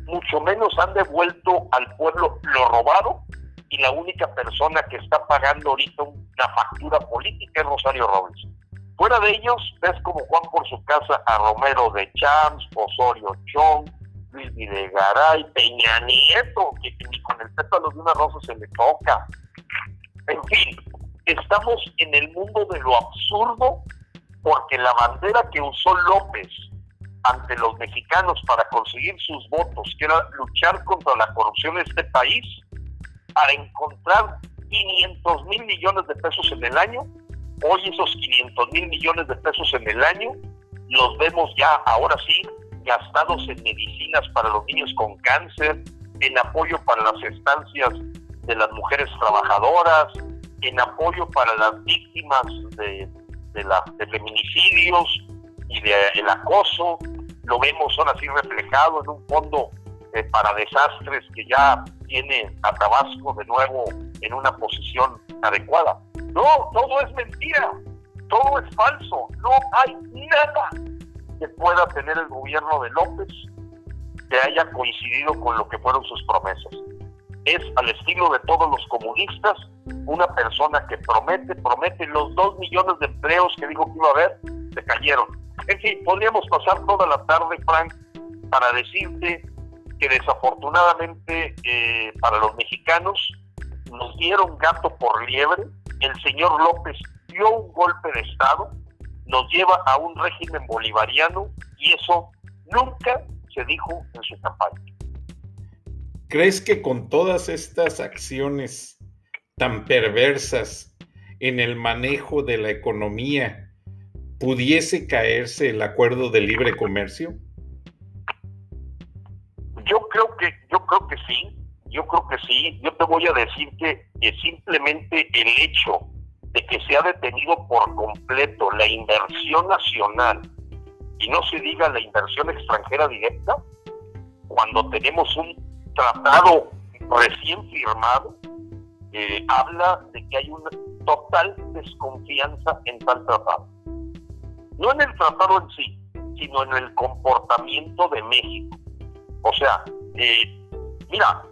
mucho menos han devuelto al pueblo lo robado, y la única persona que está pagando ahorita una factura política es Rosario Robles. Fuera de ellos, ves como Juan por su casa a Romero de Champs, Osorio Chong, Luis Videgaray, Peña Nieto, que ni con el pétalo de una rosa se le toca. En fin, estamos en el mundo de lo absurdo, porque la bandera que usó López ante los mexicanos para conseguir sus votos, que era luchar contra la corrupción de este país, para encontrar quinientos mil millones de pesos en el año, hoy esos quinientos mil millones de pesos en el año los vemos ya, ahora sí, gastados en medicinas para los niños con cáncer, en apoyo para las estancias de las mujeres trabajadoras, en apoyo para las víctimas de, de, la, de feminicidios y de el acoso. Lo vemos ahora sí reflejado en un fondo eh, para desastres que ya tiene a Tabasco de nuevo en una posición adecuada. No, todo es mentira, todo es falso, no hay nada que pueda tener el gobierno de López que haya coincidido con lo que fueron sus promesas. Es, al estilo de todos los comunistas, una persona que promete, promete los dos millones de empleos que dijo que iba a haber, se cayeron. En fin, podríamos pasar toda la tarde, Frank, para decirte que desafortunadamente eh, para los mexicanos nos dieron gato por liebre. El señor López dio un golpe de Estado, nos lleva a un régimen bolivariano, y eso nunca se dijo en su campaña. ¿Crees que con todas estas acciones tan perversas en el manejo de la economía pudiese caerse el acuerdo de libre comercio? Yo creo que, yo creo que sí, yo creo que sí. Yo te voy a decir que, que simplemente el hecho de que se ha detenido por completo la inversión nacional, y no se diga la inversión extranjera directa, cuando tenemos un tratado recién firmado, eh, habla de que hay una total desconfianza en tal tratado. No en el tratado en sí, sino en el comportamiento de México. O sea, eh, mira,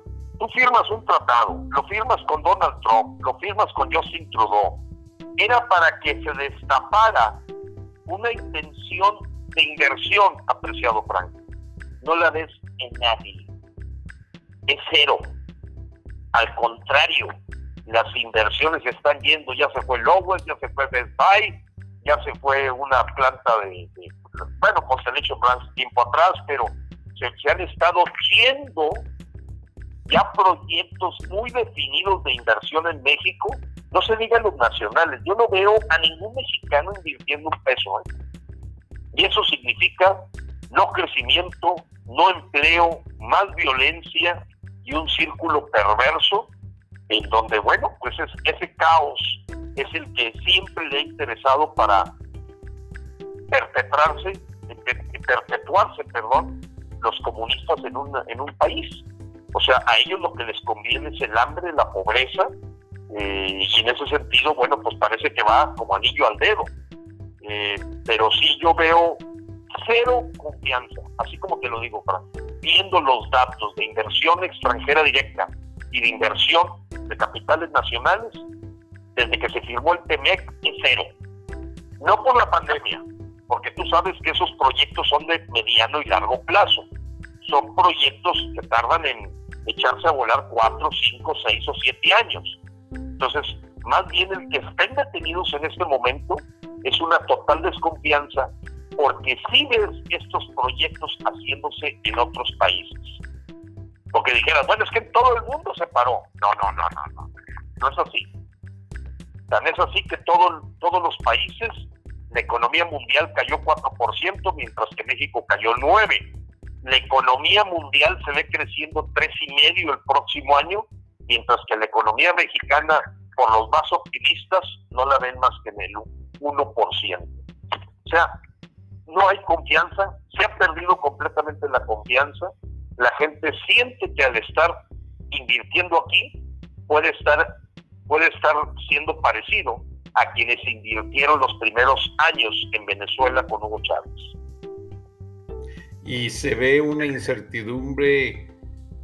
tú firmas un tratado, lo firmas con Donald Trump, lo firmas con Justin Trudeau. Era para que se destapara una intención de inversión, apreciado Frank. No la ves en nadie. Es cero. Al contrario, las inversiones están yendo. Ya se fue Lowell, ya se fue Best Buy, ya se fue una planta de, de bueno, Constellation Brands tiempo atrás, pero se, se han estado yendo ya proyectos muy definidos de inversión en México. No se digan los nacionales. Yo no veo a ningún mexicano invirtiendo un peso, ¿eh? Y eso significa no crecimiento, no empleo, más violencia y un círculo perverso en donde, bueno, pues es, ese caos es el que siempre le ha interesado para perpetrarse, perpetuarse, perdón, los comunistas en un, en un país. O sea, a ellos lo que les conviene es el hambre, la pobreza, eh, y en ese sentido, bueno, pues parece que va como anillo al dedo. Eh, pero sí, yo veo cero confianza, así como te lo digo, Fran, viendo los datos de inversión extranjera directa y de inversión de capitales nacionales. Desde que se firmó el T M E C es cero, no por la pandemia, porque tú sabes que esos proyectos son de mediano y largo plazo, son proyectos que tardan en echarse a volar cuatro, cinco, seis o siete años. Entonces, más bien el que estén detenidos en este momento es una total desconfianza, porque sí ves estos proyectos haciéndose en otros países. Porque dijeras, bueno, es que todo el mundo se paró. No, no, no, no, no. No es así. Tan es así que todo, todos los países, la economía mundial cayó cuatro por ciento, mientras que México cayó nueve por ciento. La economía mundial se ve creciendo tres coma cinco por ciento el próximo año, mientras que la economía mexicana, por los más optimistas, no la ven más que en el uno por ciento. O sea, no hay confianza, se ha perdido completamente la confianza. La gente siente que al estar invirtiendo aquí, puede estar, puede estar siendo parecido a quienes invirtieron los primeros años en Venezuela con Hugo Chávez. Y se ve una incertidumbre,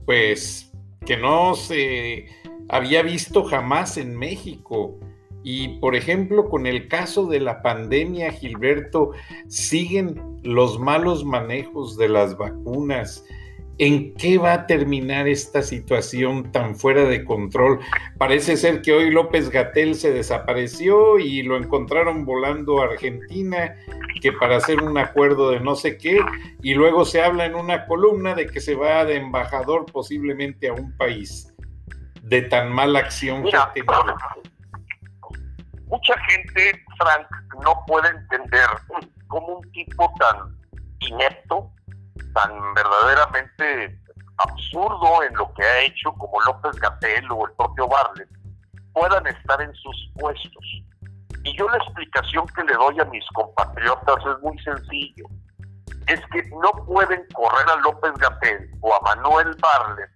pues, que no se había visto jamás en México. Y, por ejemplo, con el caso de la pandemia, Gilberto, siguen los malos manejos de las vacunas. ¿En qué va a terminar esta situación tan fuera de control? Parece ser que hoy López-Gatell se desapareció y lo encontraron volando a Argentina, que para hacer un acuerdo de no sé qué, y luego se habla en una columna de que se va de embajador posiblemente a un país de tan mala acción que ha tenido. Mucha gente, Frank, no puede entender cómo un tipo tan inepto, tan verdaderamente absurdo en lo que ha hecho, como López-Gatell o el propio Bartlett, puedan estar en sus puestos. Y yo la explicación que le doy a mis compatriotas es muy sencillo. Es que no pueden correr a López-Gatell o a Manuel Bartlett,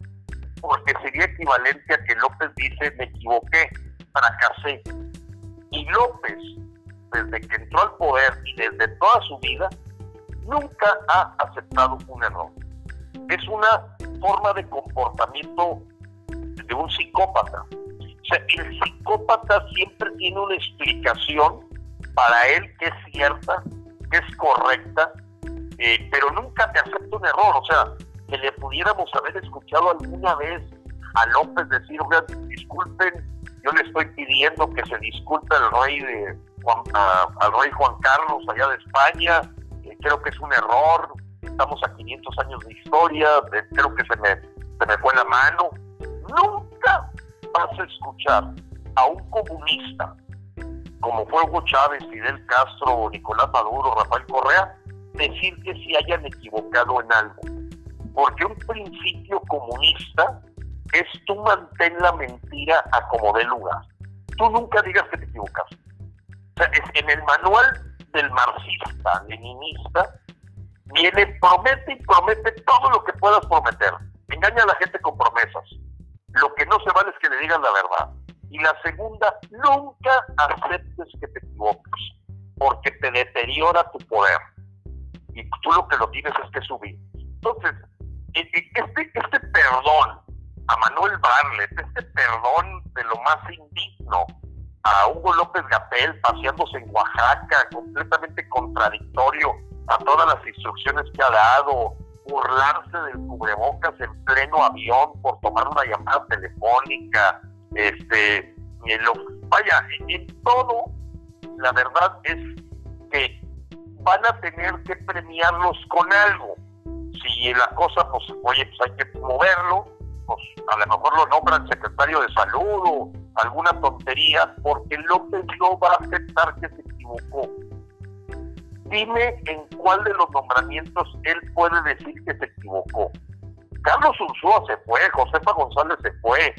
porque sería equivalente a que López dice, me equivoqué, fracasé. Y López, desde que entró al poder y desde toda su vida, nunca ha aceptado un error. Es una forma de comportamiento de un psicópata. O sea, el psicópata siempre tiene una explicación para él que es cierta, que es correcta, eh, pero nunca te acepta un error. O sea, que le pudiéramos haber escuchado alguna vez a López decir, oigan, disculpen, yo le estoy pidiendo que se disculpe al rey, de Juan, a, al rey Juan Carlos allá de España, creo que es un error, estamos a quinientos años de historia, creo que se me, se me fue la mano. Nunca vas a escuchar a un comunista, como fue Hugo Chávez, Fidel Castro, Nicolás Maduro, Rafael Correa, decir que se hayan equivocado en algo. Porque un principio comunista es tú mantén la mentira a como dé lugar. Tú nunca digas que te equivocaste. O sea, en el manual del marxista, leninista, viene, promete y promete todo lo que puedas prometer. Engaña a la gente con promesas. Lo que no se vale es que le digan la verdad. Y la segunda, nunca aceptes que te equivoques, porque te deteriora tu poder. Y tú lo que lo tienes es que subir. Entonces, este, este perdón a Manuel Bartlett, este perdón de lo más indigno, a Hugo López-Gatell paseándose en Oaxaca, completamente contradictorio a todas las instrucciones que ha dado, burlarse del cubrebocas en pleno avión por tomar una llamada telefónica, este, lo, vaya, en todo, la verdad es que van a tener que premiarlos con algo. Si la cosa, pues, oye, pues hay que moverlo, pues a lo mejor lo nombran secretario de salud o alguna tontería, porque López no va a aceptar que se equivocó. Dime en cuál de los nombramientos él puede decir que se equivocó. Carlos Ursúa se fue, Josefa González se fue,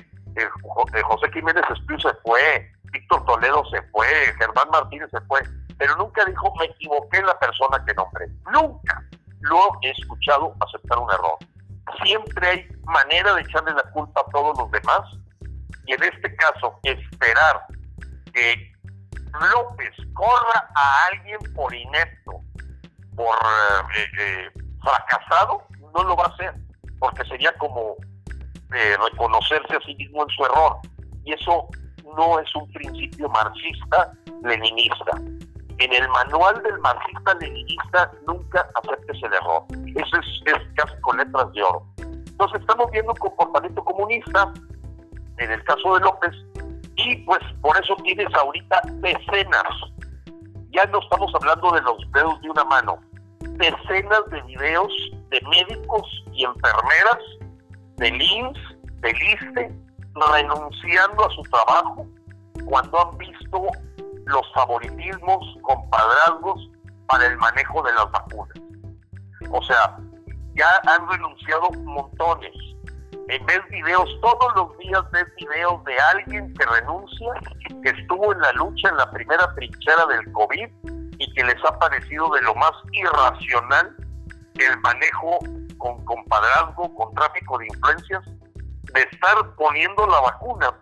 José Jiménez Espriu se fue, Víctor Toledo se fue, Germán Martínez se fue, pero nunca dijo, me equivoqué la persona que nombré. Nunca lo he escuchado aceptar un error. Siempre hay manera de echarle la culpa a todos los demás. Y en este caso, esperar que López corra a alguien por inepto, por eh, eh, fracasado, no lo va a hacer, porque sería como eh, reconocerse a sí mismo en su error. Y eso no es un principio marxista-leninista. En el manual del marxista-leninista nunca aceptes el error. Eso es, es casi con letras de oro. Entonces estamos viendo un comportamiento comunista en el caso de López, y pues por eso tienes ahorita decenas, ya no estamos hablando de los dedos de una mano, decenas de videos de médicos y enfermeras, del I M S S, del I S S S, renunciando a su trabajo cuando han visto los favoritismos, compadrazgos para el manejo de las vacunas. O sea, ya han renunciado montones. En vez de videos, todos los días ves videos de alguien que renuncia, que estuvo en la lucha, en la primera trinchera del COVID, y que les ha parecido de lo más irracional el manejo con compadrazgo, con tráfico de influencias, de estar poniendo la vacuna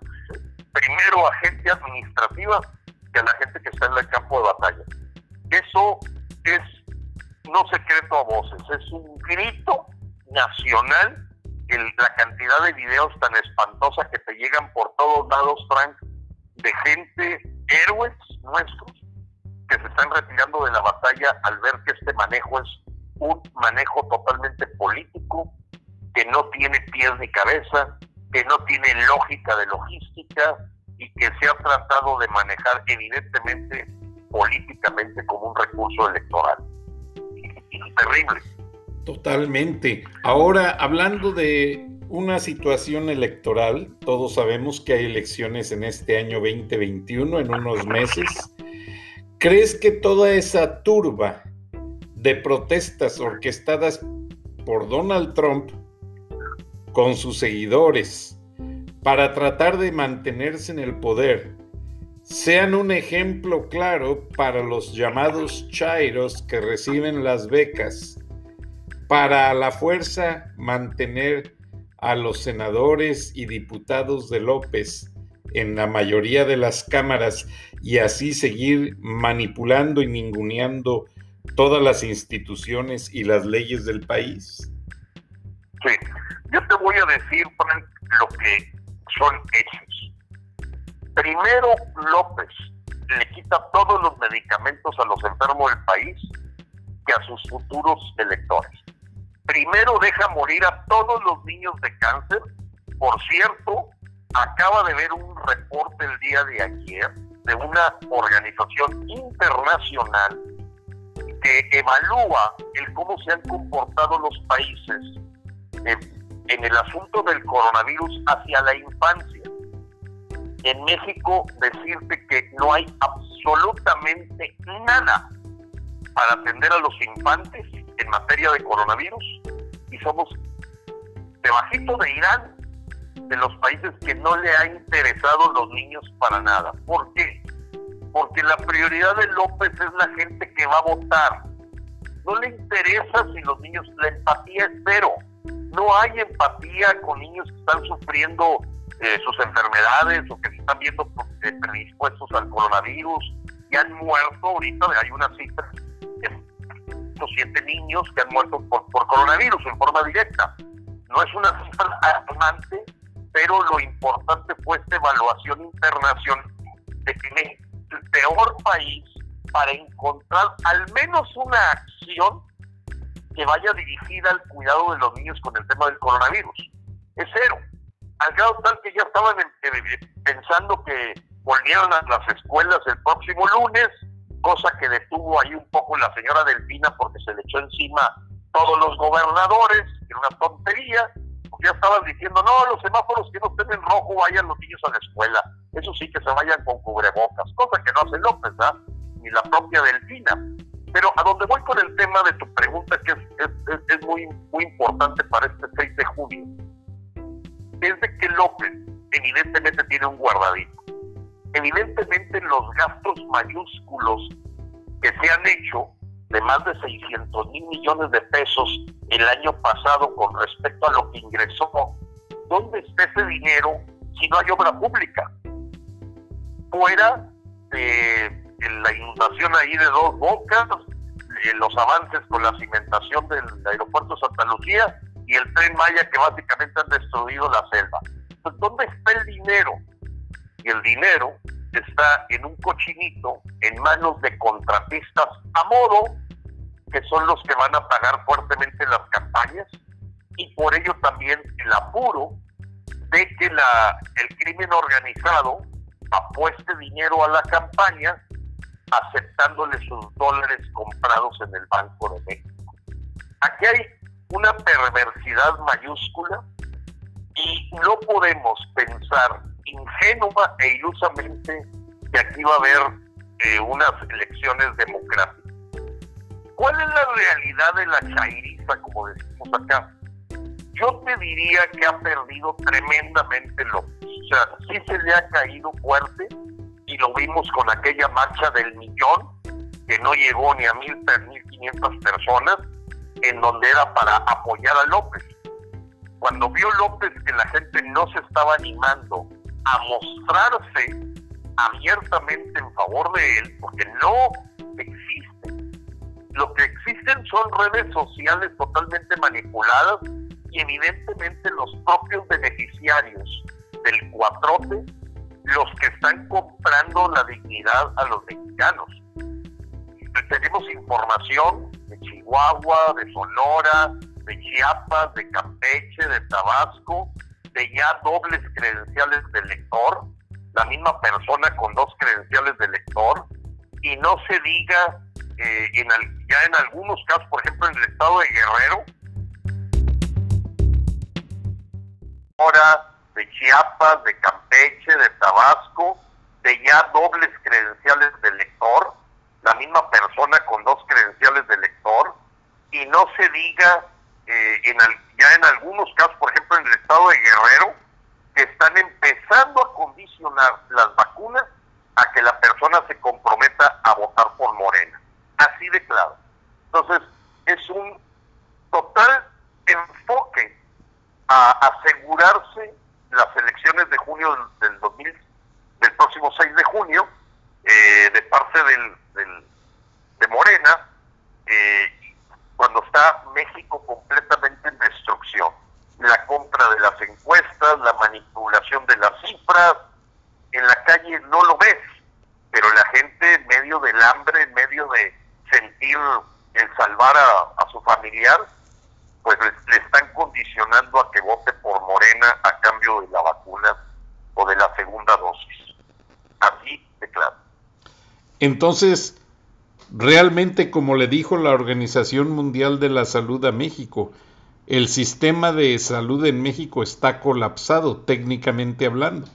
primero a gente administrativa que a la gente que está en el campo de batalla. Eso es no secreto a voces, es un grito nacional. El, la cantidad de videos tan espantosa que te llegan por todos lados, Frank, de gente, héroes nuestros, que se están retirando de la batalla al ver que este manejo es un manejo totalmente político, que no tiene pies ni cabeza, que no tiene lógica de logística y que se ha tratado de manejar evidentemente políticamente como un recurso electoral. Y, y terrible. Totalmente. Ahora, hablando de una situación electoral, todos sabemos que hay elecciones en este año veinte veintiuno, en unos meses. ¿Crees que toda esa turba de protestas orquestadas por Donald Trump con sus seguidores para tratar de mantenerse en el poder sean un ejemplo claro para los llamados chairos que reciben las becas para a la fuerza mantener a los senadores y diputados de López en la mayoría de las cámaras y así seguir manipulando y ninguneando todas las instituciones y las leyes del país? Sí, yo te voy a decir, Frank, lo que son hechos. Primero, López le quita todos los medicamentos a los enfermos del país y a sus futuros electores. Primero deja morir a todos los niños de cáncer. Por cierto, acaba de ver un reporte el día de ayer de una organización internacional que evalúa el cómo se han comportado los países en, en el asunto del coronavirus hacia la infancia. En México, decirte que no hay absolutamente nada para atender a los infantes en materia de coronavirus, y somos debajito de Irán, de los países que no le ha interesado los niños para nada. ¿Por qué? Porque la prioridad de López es la gente que va a votar. No le interesa si los niños, la empatía es cero. No hay empatía con niños que están sufriendo eh, sus enfermedades o que se están viendo eh, predispuestos al coronavirus y han muerto. Ahorita hay una cifra, siete niños que han muerto por, por coronavirus en forma directa. No es una cifra alarmante, pero lo importante fue esta evaluación internacional de que México es el peor país para encontrar al menos una acción que vaya dirigida al cuidado de los niños con el tema del coronavirus. Es cero, al grado tal que ya estaban pensando que volvieron a las escuelas el próximo lunes, cosa que detuvo ahí un poco la señora Delfina porque se le echó encima todos los gobernadores, que era una tontería, porque ya estaban diciendo, no, los semáforos que no estén en rojo vayan los niños a la escuela, eso sí, que se vayan con cubrebocas, cosa que no hace López, ¿verdad? Ni la propia Delfina. Pero a donde voy con el tema de tu pregunta, que es, es, es muy, muy importante para este seis de junio, es de que López evidentemente tiene un guardadito. Evidentemente los gastos mayúsculos que se han hecho de más de seiscientos mil millones de pesos el año pasado con respecto a lo que ingresó, ¿dónde está ese dinero si no hay obra pública? Fuera de la inundación ahí de Dos Bocas, los avances con la cimentación del aeropuerto de Santa Lucía y el Tren Maya, que básicamente han destruido la selva. ¿Dónde está el dinero? Y el dinero está en un cochinito en manos de contratistas a modo, que son los que van a pagar fuertemente las campañas, y por ello también el apuro de que la, el crimen organizado apueste dinero a la campaña aceptándole sus dólares comprados en el Banco de México. Aquí hay una perversidad mayúscula y no podemos pensar ingenua e ilusamente que aquí va a haber eh, unas elecciones democráticas. ¿Cuál es la realidad de la chairiza, como decimos acá? Yo te diría que ha perdido tremendamente López. O sea, sí se le ha caído fuerte, y lo vimos con aquella marcha del millón, que no llegó ni a mil, mil quinientas personas, en donde era para apoyar a López. Cuando vio López que la gente no se estaba animando a mostrarse abiertamente en favor de él, porque no existe. Lo que existen son redes sociales totalmente manipuladas, y evidentemente los propios beneficiarios del cuatrote, los que están comprando la dignidad a los mexicanos. Tenemos información de Chihuahua, de Sonora, de Chiapas, de Campeche, de Tabasco, de ya dobles credenciales de elector, la misma persona con dos credenciales de elector, y no se diga eh, en al, ya en algunos casos, por ejemplo en el estado de Guerrero, ahora de Chiapas, de Campeche, de Tabasco, de ya dobles credenciales de elector, la misma persona con dos credenciales de elector, y no se diga eh, en al, ya en algunos casos, por ejemplo en el estado de Guerrero, que están empezando a condicionar las vacunas a que la persona se comprometa a votar por Morena. Así de claro. Entonces, es un total enfoque a asegurarse las elecciones de junio del dos mil, del próximo seis de junio, eh, de parte del, del de Morena, eh, cuando está México completamente en destrucción. La compra de las encuestas, la manipulación de las cifras, en la calle no lo ves, pero la gente en medio del hambre, en medio de sentir el salvar a, a su familiar, pues le están condicionando a que vote por Morena a cambio de la vacuna o de la segunda dosis. Así de claro. Entonces, realmente, como le dijo la Organización Mundial de la Salud a México, el sistema de salud en México está colapsado, técnicamente hablando.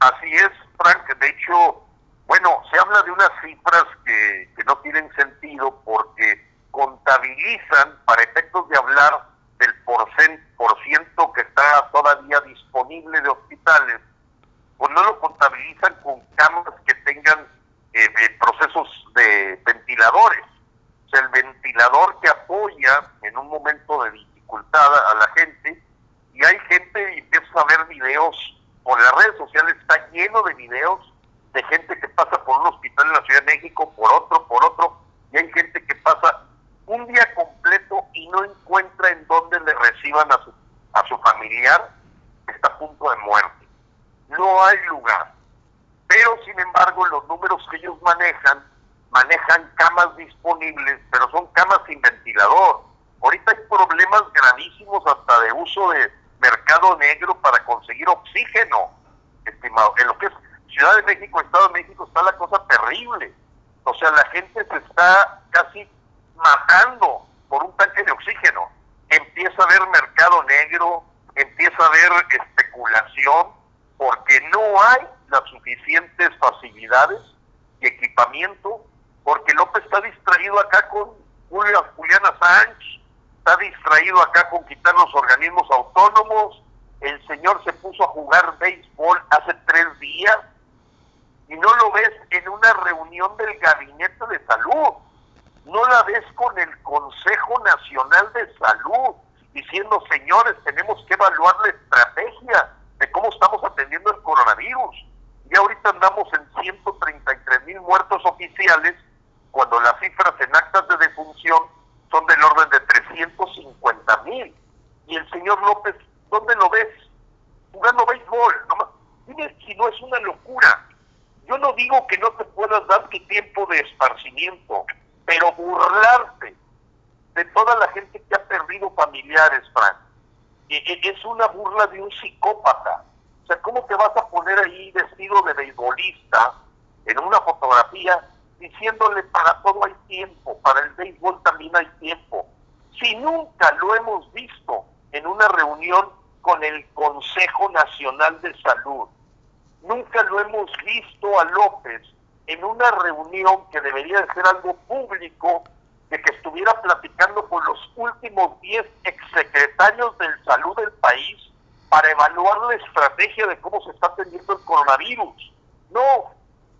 Así es, Frank. De hecho, bueno, se habla de unas cifras que, que no tienen sentido porque contabilizan, para efectos de hablar del porcentaje que está todavía disponible de hospitales, pues no lo contabilizan con camas que tengan eh, procesos de ventiladores. O sea, el ventilador que apoya en un momento de dificultad a la gente, y hay gente, y empiezas a ver videos por las redes sociales, está lleno de videos de gente que pasa por un hospital en la Ciudad de México, por otro, por otro, y hay gente que pasa un día completo y no encuentra en dónde le reciban a su, a su familiar que está a punto de muerte. No hay lugar. Pero, sin embargo, los números que ellos manejan, manejan camas disponibles, pero son camas sin ventilador. Ahorita hay problemas gravísimos hasta de uso de mercado negro para conseguir oxígeno, estimado. En lo que es Ciudad de México, Estado de México, está la cosa terrible. O sea, la gente se está casi matando por un tanque de oxígeno. Empieza a haber mercado negro, empieza a haber especulación, porque no hay las suficientes facilidades y equipamiento, porque López está distraído acá con Julian Assange, está distraído acá con quitar los organismos autónomos. El señor se puso a jugar béisbol hace tres días y no lo ves en una reunión del Gabinete de Salud. No la ves con el Consejo Nacional de Salud diciendo, señores, tenemos que evaluar la estrategia de cómo estamos atendiendo el coronavirus. Y ahorita andamos en ciento treinta y tres mil muertos oficiales, cuando las cifras en actas de defunción son del orden de trescientos cincuenta mil. Y el señor López, ¿dónde lo ves? Jugando béisbol. Dime si no es una locura. Yo no digo que no te puedas dar tu tiempo de esparcimiento, pero burlarte de toda la gente que ha perdido familiares, Frank, es una burla de un psicópata. O sea, ¿cómo te vas a poner ahí vestido de beisbolista en una fotografía diciéndole para todo hay tiempo, para el béisbol también hay tiempo? Si nunca lo hemos visto en una reunión con el Consejo Nacional de Salud, Nunca lo hemos visto a López en una reunión que debería de ser algo público, de que estuviera platicando con los últimos diez exsecretarios de salud del país para evaluar la estrategia de cómo se está atendiendo el coronavirus. No,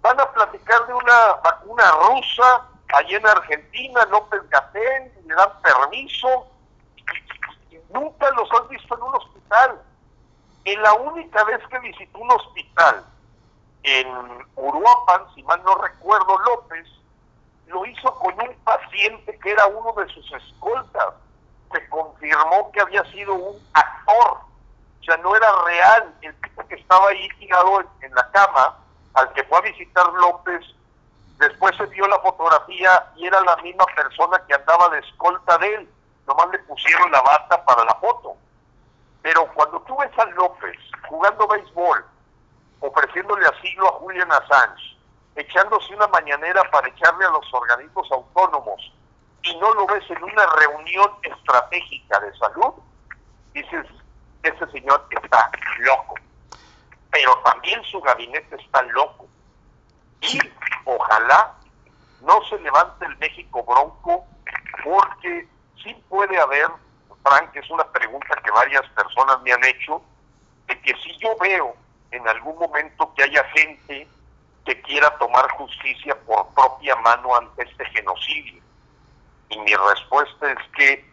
van a platicar de una vacuna rusa allí en Argentina, López-Gatell, le dan permiso. Nunca los has visto en un hospital. En la única vez que visitó un hospital en Uruapan, si mal no recuerdo, López lo hizo con un paciente que era uno de sus escoltas. Se confirmó que había sido un actor, o sea, no era real el tipo que estaba ahí tirado en, en la cama, al que fue a visitar López. Después se vio la fotografía y era la misma persona que andaba de escolta de él, nomás le pusieron la bata para la foto. Pero cuando tú ves a López jugando béisbol, ofreciéndole asilo a Julian Assange, echándose una mañanera para echarle a los organismos autónomos, y no lo ves en una reunión estratégica de salud, dices, ese señor está loco. Pero también su gabinete está loco. Y ojalá no se levante el México bronco, porque sí puede haber, Frank, es una pregunta que varias personas me han hecho, de que si yo veo en algún momento que haya gente que quiera tomar justicia por propia mano ante este genocidio. Y mi respuesta es que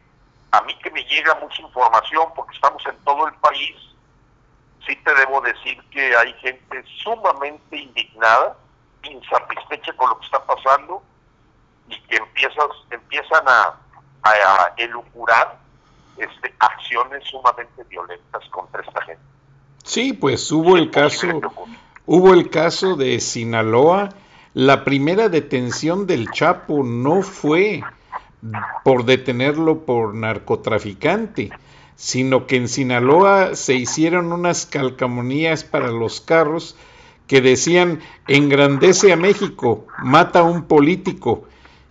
a mí que me llega mucha información, porque estamos en todo el país, sí te debo decir que hay gente sumamente indignada, insatisfecha con lo que está pasando, y que empiezas, empiezan a, a, a elucurar este, acciones sumamente violentas contra esta gente. Sí, pues hubo el caso, hubo el caso de Sinaloa. La primera detención del Chapo no fue por detenerlo por narcotraficante, sino que en Sinaloa se hicieron unas calcamonías para los carros que decían: engrandece a México, mata a un político,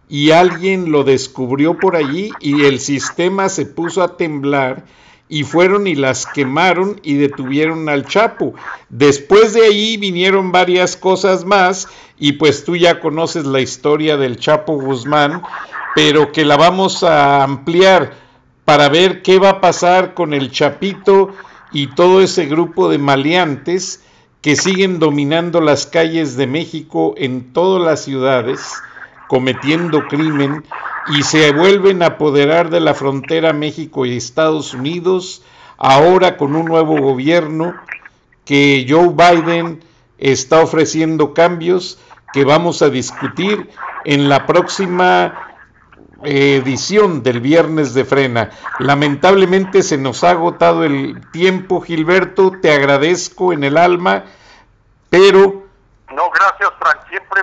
y alguien lo descubrió por allí y el sistema se puso a temblar y fueron y las quemaron y detuvieron al Chapo. Después de ahí vinieron varias cosas más, y pues tú ya conoces la historia del Chapo Guzmán, pero que la vamos a ampliar para ver qué va a pasar con el Chapito y todo ese grupo de maleantes que siguen dominando las calles de México en todas las ciudades, cometiendo crimen, y se vuelven a apoderar de la frontera México y Estados Unidos, ahora con un nuevo gobierno que Joe Biden está ofreciendo cambios que vamos a discutir en la próxima edición del Viernes de Frena. Lamentablemente se nos ha agotado el tiempo, Gilberto, te agradezco en el alma, pero... No, gracias, Frank, siempre...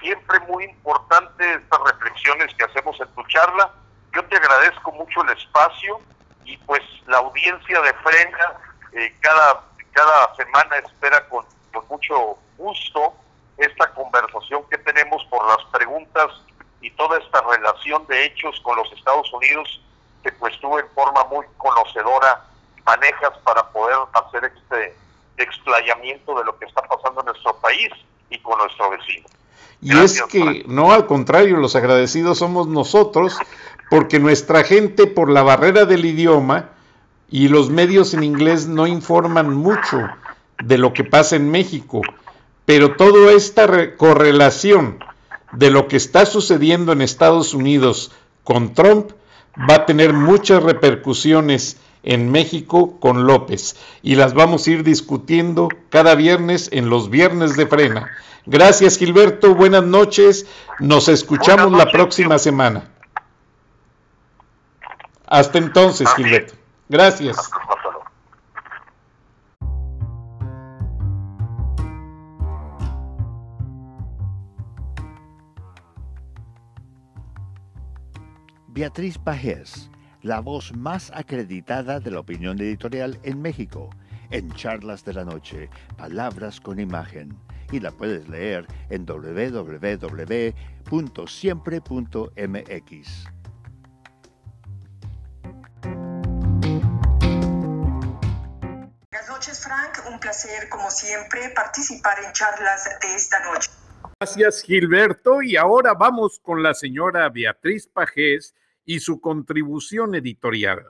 Siempre muy importante estas reflexiones que hacemos en tu charla. Yo te agradezco mucho el espacio, y pues la audiencia de Frena eh, cada, cada semana espera con, con mucho gusto esta conversación que tenemos por las preguntas y toda esta relación de hechos con los Estados Unidos, que pues tú en forma muy conocedora manejas para poder hacer este explayamiento de lo que está pasando en nuestro país y con nuestro vecino. Y gracias, es que, Frank. No, al contrario, los agradecidos somos nosotros, porque nuestra gente, por la barrera del idioma y los medios en inglés, no informan mucho de lo que pasa en México, pero toda esta re- correlación de lo que está sucediendo en Estados Unidos con Trump va a tener muchas repercusiones en México con López, y las vamos a ir discutiendo cada viernes en los Viernes de Frena. Gracias, Gilberto, buenas noches, nos escuchamos noches. La próxima semana. Hasta entonces, Así. Gilberto. Gracias. Beatriz Pajés, la voz más acreditada de la opinión editorial en México, en Charlas de la Noche, Palabras con Imagen, y la puedes leer en doble u doble u doble u punto siempre punto m x. noches, Frank. Un placer, como siempre, participar en charlas de esta noche. Gracias, Gilberto. Y ahora vamos con la señora Beatriz Pajés y su contribución editorial.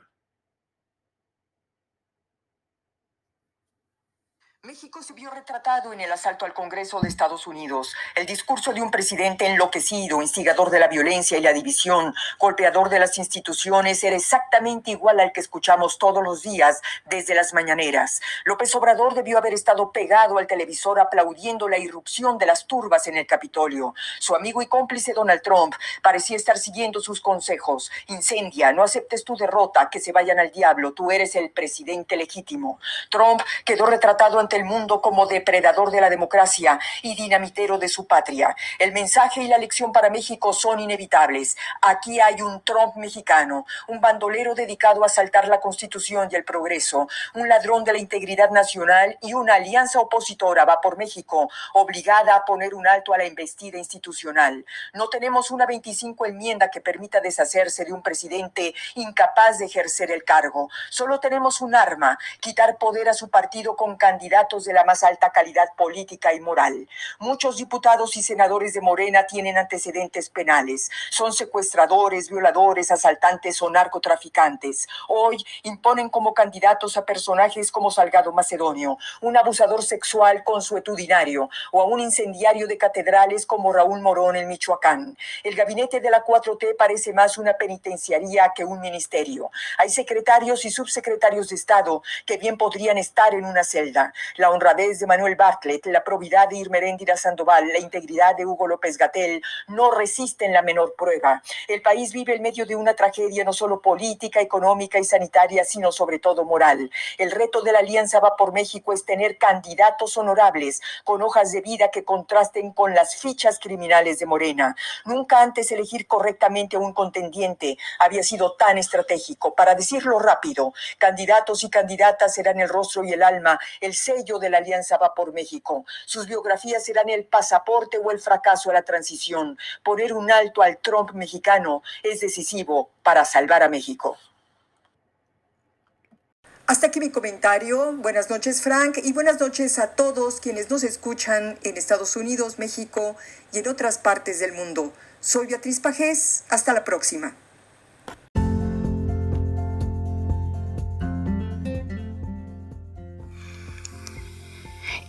México se vio retratado en el asalto al Congreso de Estados Unidos. El discurso de un presidente enloquecido, instigador de la violencia y la división, golpeador de las instituciones, era exactamente igual al que escuchamos todos los días desde las mañaneras. López Obrador debió haber estado pegado al televisor aplaudiendo la irrupción de las turbas en el Capitolio. Su amigo y cómplice Donald Trump parecía estar siguiendo sus consejos. Incendia, no aceptes tu derrota, que se vayan al diablo, tú eres el presidente legítimo. Trump quedó retratado ante el mundo como depredador de la democracia y dinamitero de su patria. El mensaje y la lección para México son inevitables. Aquí hay un Trump mexicano, un bandolero dedicado a asaltar la Constitución y el progreso, un ladrón de la integridad nacional y una alianza opositora, Va por México, obligada a poner un alto a la embestida institucional. No tenemos una veinticinco enmienda que permita deshacerse de un presidente incapaz de ejercer el cargo. Solo tenemos un arma, quitar poder a su partido con candidatos de la más alta calidad política y moral. Muchos diputados y senadores de Morena tienen antecedentes penales. Son secuestradores, violadores, asaltantes o narcotraficantes. Hoy imponen como candidatos a personajes como Salgado Macedonio, un abusador sexual consuetudinario, o a un incendiario de catedrales como Raúl Morón en Michoacán. El gabinete de la cuatro T parece más una penitenciaría que un ministerio. Hay secretarios y subsecretarios de Estado que bien podrían estar en una celda. La honradez de Manuel Bartlett, la probidad de Irma Eréndira Sandoval, la integridad de Hugo López-Gatell no resisten la menor prueba. El país vive en medio de una tragedia no solo política, económica y sanitaria, sino sobre todo moral. El reto de la alianza Va por México es tener candidatos honorables con hojas de vida que contrasten con las fichas criminales de Morena. Nunca antes elegir correctamente a un contendiente había sido tan estratégico. Para decirlo rápido, candidatos y candidatas serán el rostro y el alma, el sello de la alianza Va por México. Sus biografías serán el pasaporte o el fracaso a la transición. Poner un alto al Trump mexicano es decisivo para salvar a México. Hasta aquí mi comentario. Buenas noches, Frank, y buenas noches a todos quienes nos escuchan en Estados Unidos, México y en otras partes del mundo. Soy Beatriz Pajés. Hasta la próxima.